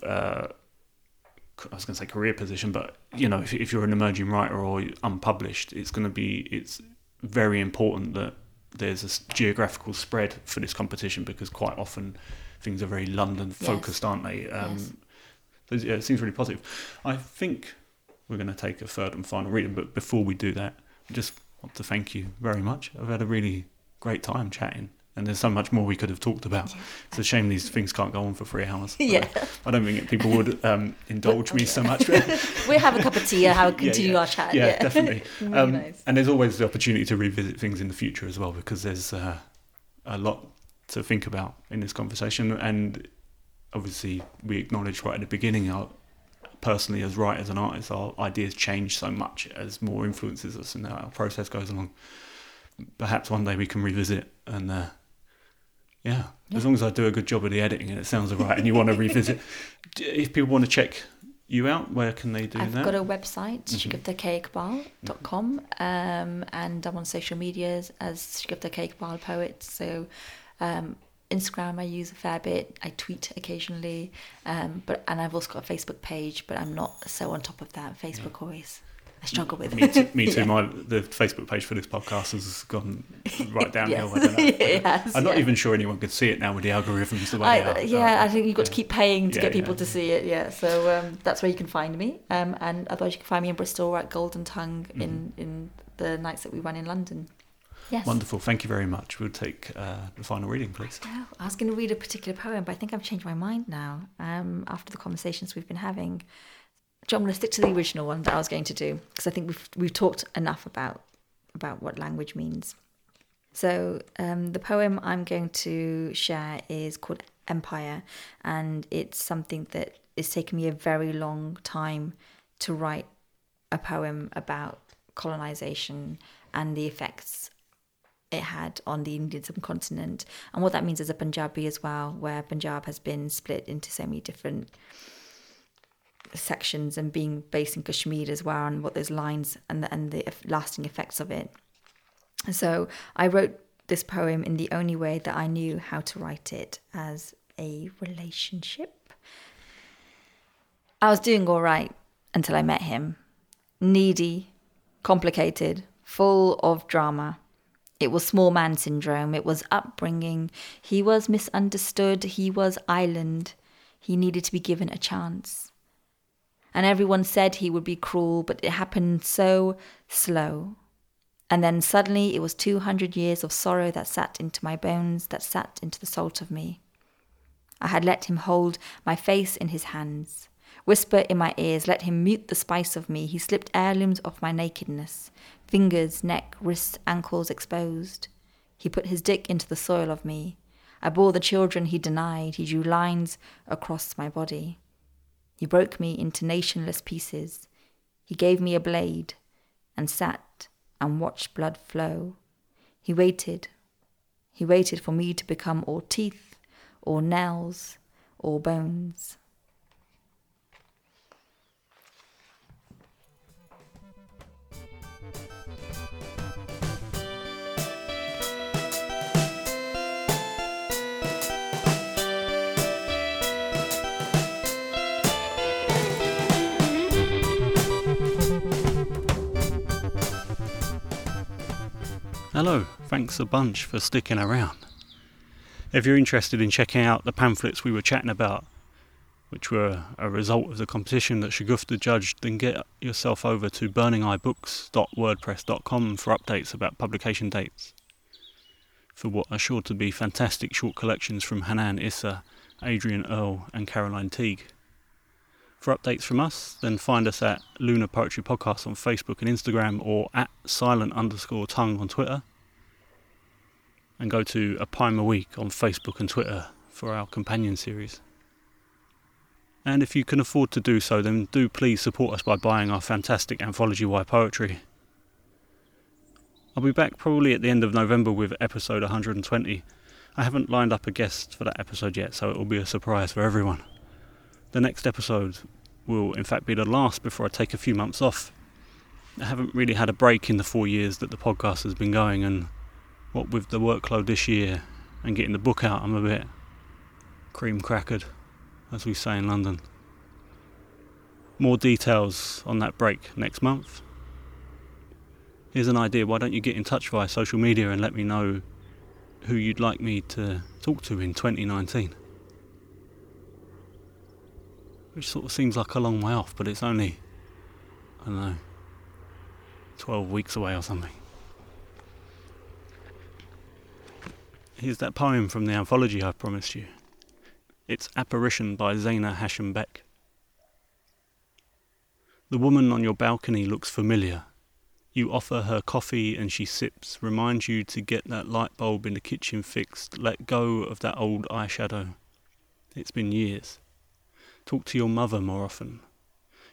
I was going to say career position, but you know, if you're an emerging writer or unpublished, it's very important that there's a geographical spread for this competition, because quite often things are very London focused, aren't they? So yeah, it seems really positive. I think we're going to take a third and final reading, but before we do that, I just want to thank you very much. I've had a really great time chatting. And there's so much more we could have talked about. Yeah. It's a shame these things can't go on for 3 hours. Yeah. I don't think people would indulge me so much. We'll have a cup of tea and continue our chat. Yeah, definitely. Really nice. And there's always the opportunity to revisit things in the future as well, because there's a lot to think about in this conversation. And obviously we acknowledge right at the beginning, personally as writers and artists, our ideas change so much as more influences us and our process goes along. Perhaps one day we can revisit and... as long as I do a good job of the editing and it sounds all right and you want to revisit. If people want to check you out, where can they do that? I've got a website, shaguftakeiqbal.com, and I'm on social medias as Shagufta K. Iqbal Poet. So Instagram I use a fair bit. I tweet occasionally, and I've also got a Facebook page, but I'm not so on top of that. Facebook always. I struggle with it. Me too. Yeah. The Facebook page for this podcast has gone right downhill. Yes. I don't know. I'm not even sure anyone could see it now with the algorithms the way they are. I think you've got to keep paying to get people to see it. Yeah, so that's where you can find me. And otherwise, you can find me in Bristol at Golden Tongue in the nights that we run in London. Yes. Wonderful. Thank you very much. We'll take the final reading, please. I was going to read a particular poem, but I think I've changed my mind now after the conversations we've been having. John, I'm going to stick to the original one that I was going to do, because I think we've talked enough about what language means. So the poem I'm going to share is called Empire, and it's something that is taken me a very long time to write a poem about colonization and the effects it had on the Indian subcontinent, and what that means as a Punjabi as well, where Punjab has been split into so many different sections, and being based in Kashmir as well, and what those lines and the lasting effects of it. So I wrote this poem in the only way that I knew how to write it, as a relationship. I was doing all right until I met him. Needy, complicated, full of drama. It was small man syndrome. It was upbringing. He was misunderstood. He was island. He needed to be given a chance. And everyone said he would be cruel, but it happened so slow. And then suddenly it was 200 years of sorrow that sat into my bones, that sat into the salt of me. I had let him hold my face in his hands, whisper in my ears, let him mute the spice of me. He slipped heirlooms off my nakedness, fingers, neck, wrists, ankles exposed. He put his dick into the soil of me. I bore the children he denied. He drew lines across my body. He broke me into nationless pieces. He gave me a blade and sat and watched blood flow. He waited. He waited for me to become all teeth, all nails, all bones. Hello, thanks a bunch for sticking around. If you're interested in checking out the pamphlets we were chatting about, which were a result of the competition that Shagufta judged, then get yourself over to burningeybooks.wordpress.com for updates about publication dates for what are sure to be fantastic short collections from Hanan Issa, Adrian Earle and Caroline Teague. For updates from us, then find us at Lunar Poetry Podcast on Facebook and Instagram, or at silent_tongue on Twitter. And go to A Poem a Week on Facebook and Twitter for our companion series. And if you can afford to do so, then do please support us by buying our fantastic anthology, Why Poetry. I'll be back probably at the end of November with episode 120. I haven't lined up a guest for that episode yet, so it will be a surprise for everyone. The next episode will in fact be the last before I take a few months off. I haven't really had a break in the 4 years that the podcast has been going, and what with the workload this year and getting the book out, I'm a bit cream crackered, as we say in London. More details on that break next month. Here's an idea: why don't you get in touch via social media and let me know who you'd like me to talk to in 2019? Which sort of seems like a long way off, but it's only, I don't know, 12 weeks away or something. Here's that poem from the anthology I promised you. It's Apparition by Zaina Hashim Beck. The woman on your balcony looks familiar. You offer her coffee and she sips, reminds you to get that light bulb in the kitchen fixed, let go of that old eyeshadow. It's been years. Talk to your mother more often.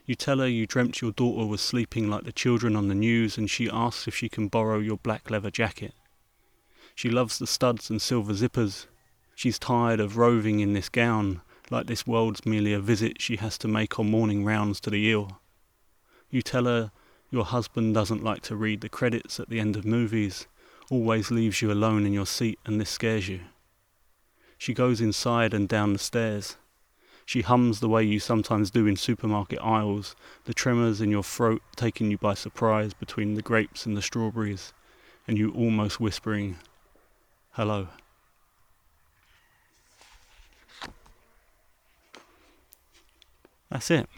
You tell her you dreamt your daughter was sleeping like the children on the news, and she asks if she can borrow your black leather jacket. She loves the studs and silver zippers. She's tired of roving in this gown, like this world's merely a visit she has to make on morning rounds to the Eel. You tell her your husband doesn't like to read the credits at the end of movies, always leaves you alone in your seat, and this scares you. She goes inside and down the stairs. She hums the way you sometimes do in supermarket aisles, the tremors in your throat taking you by surprise between the grapes and the strawberries, and you almost whispering, "Hello." That's it.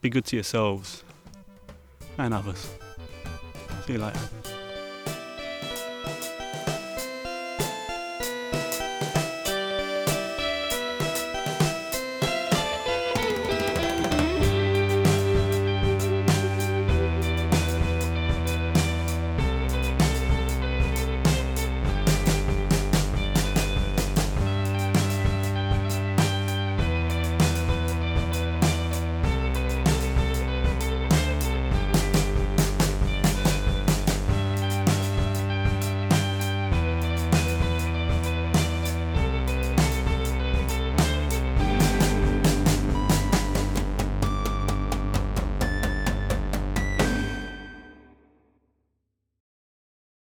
Be good to yourselves and others. See you later.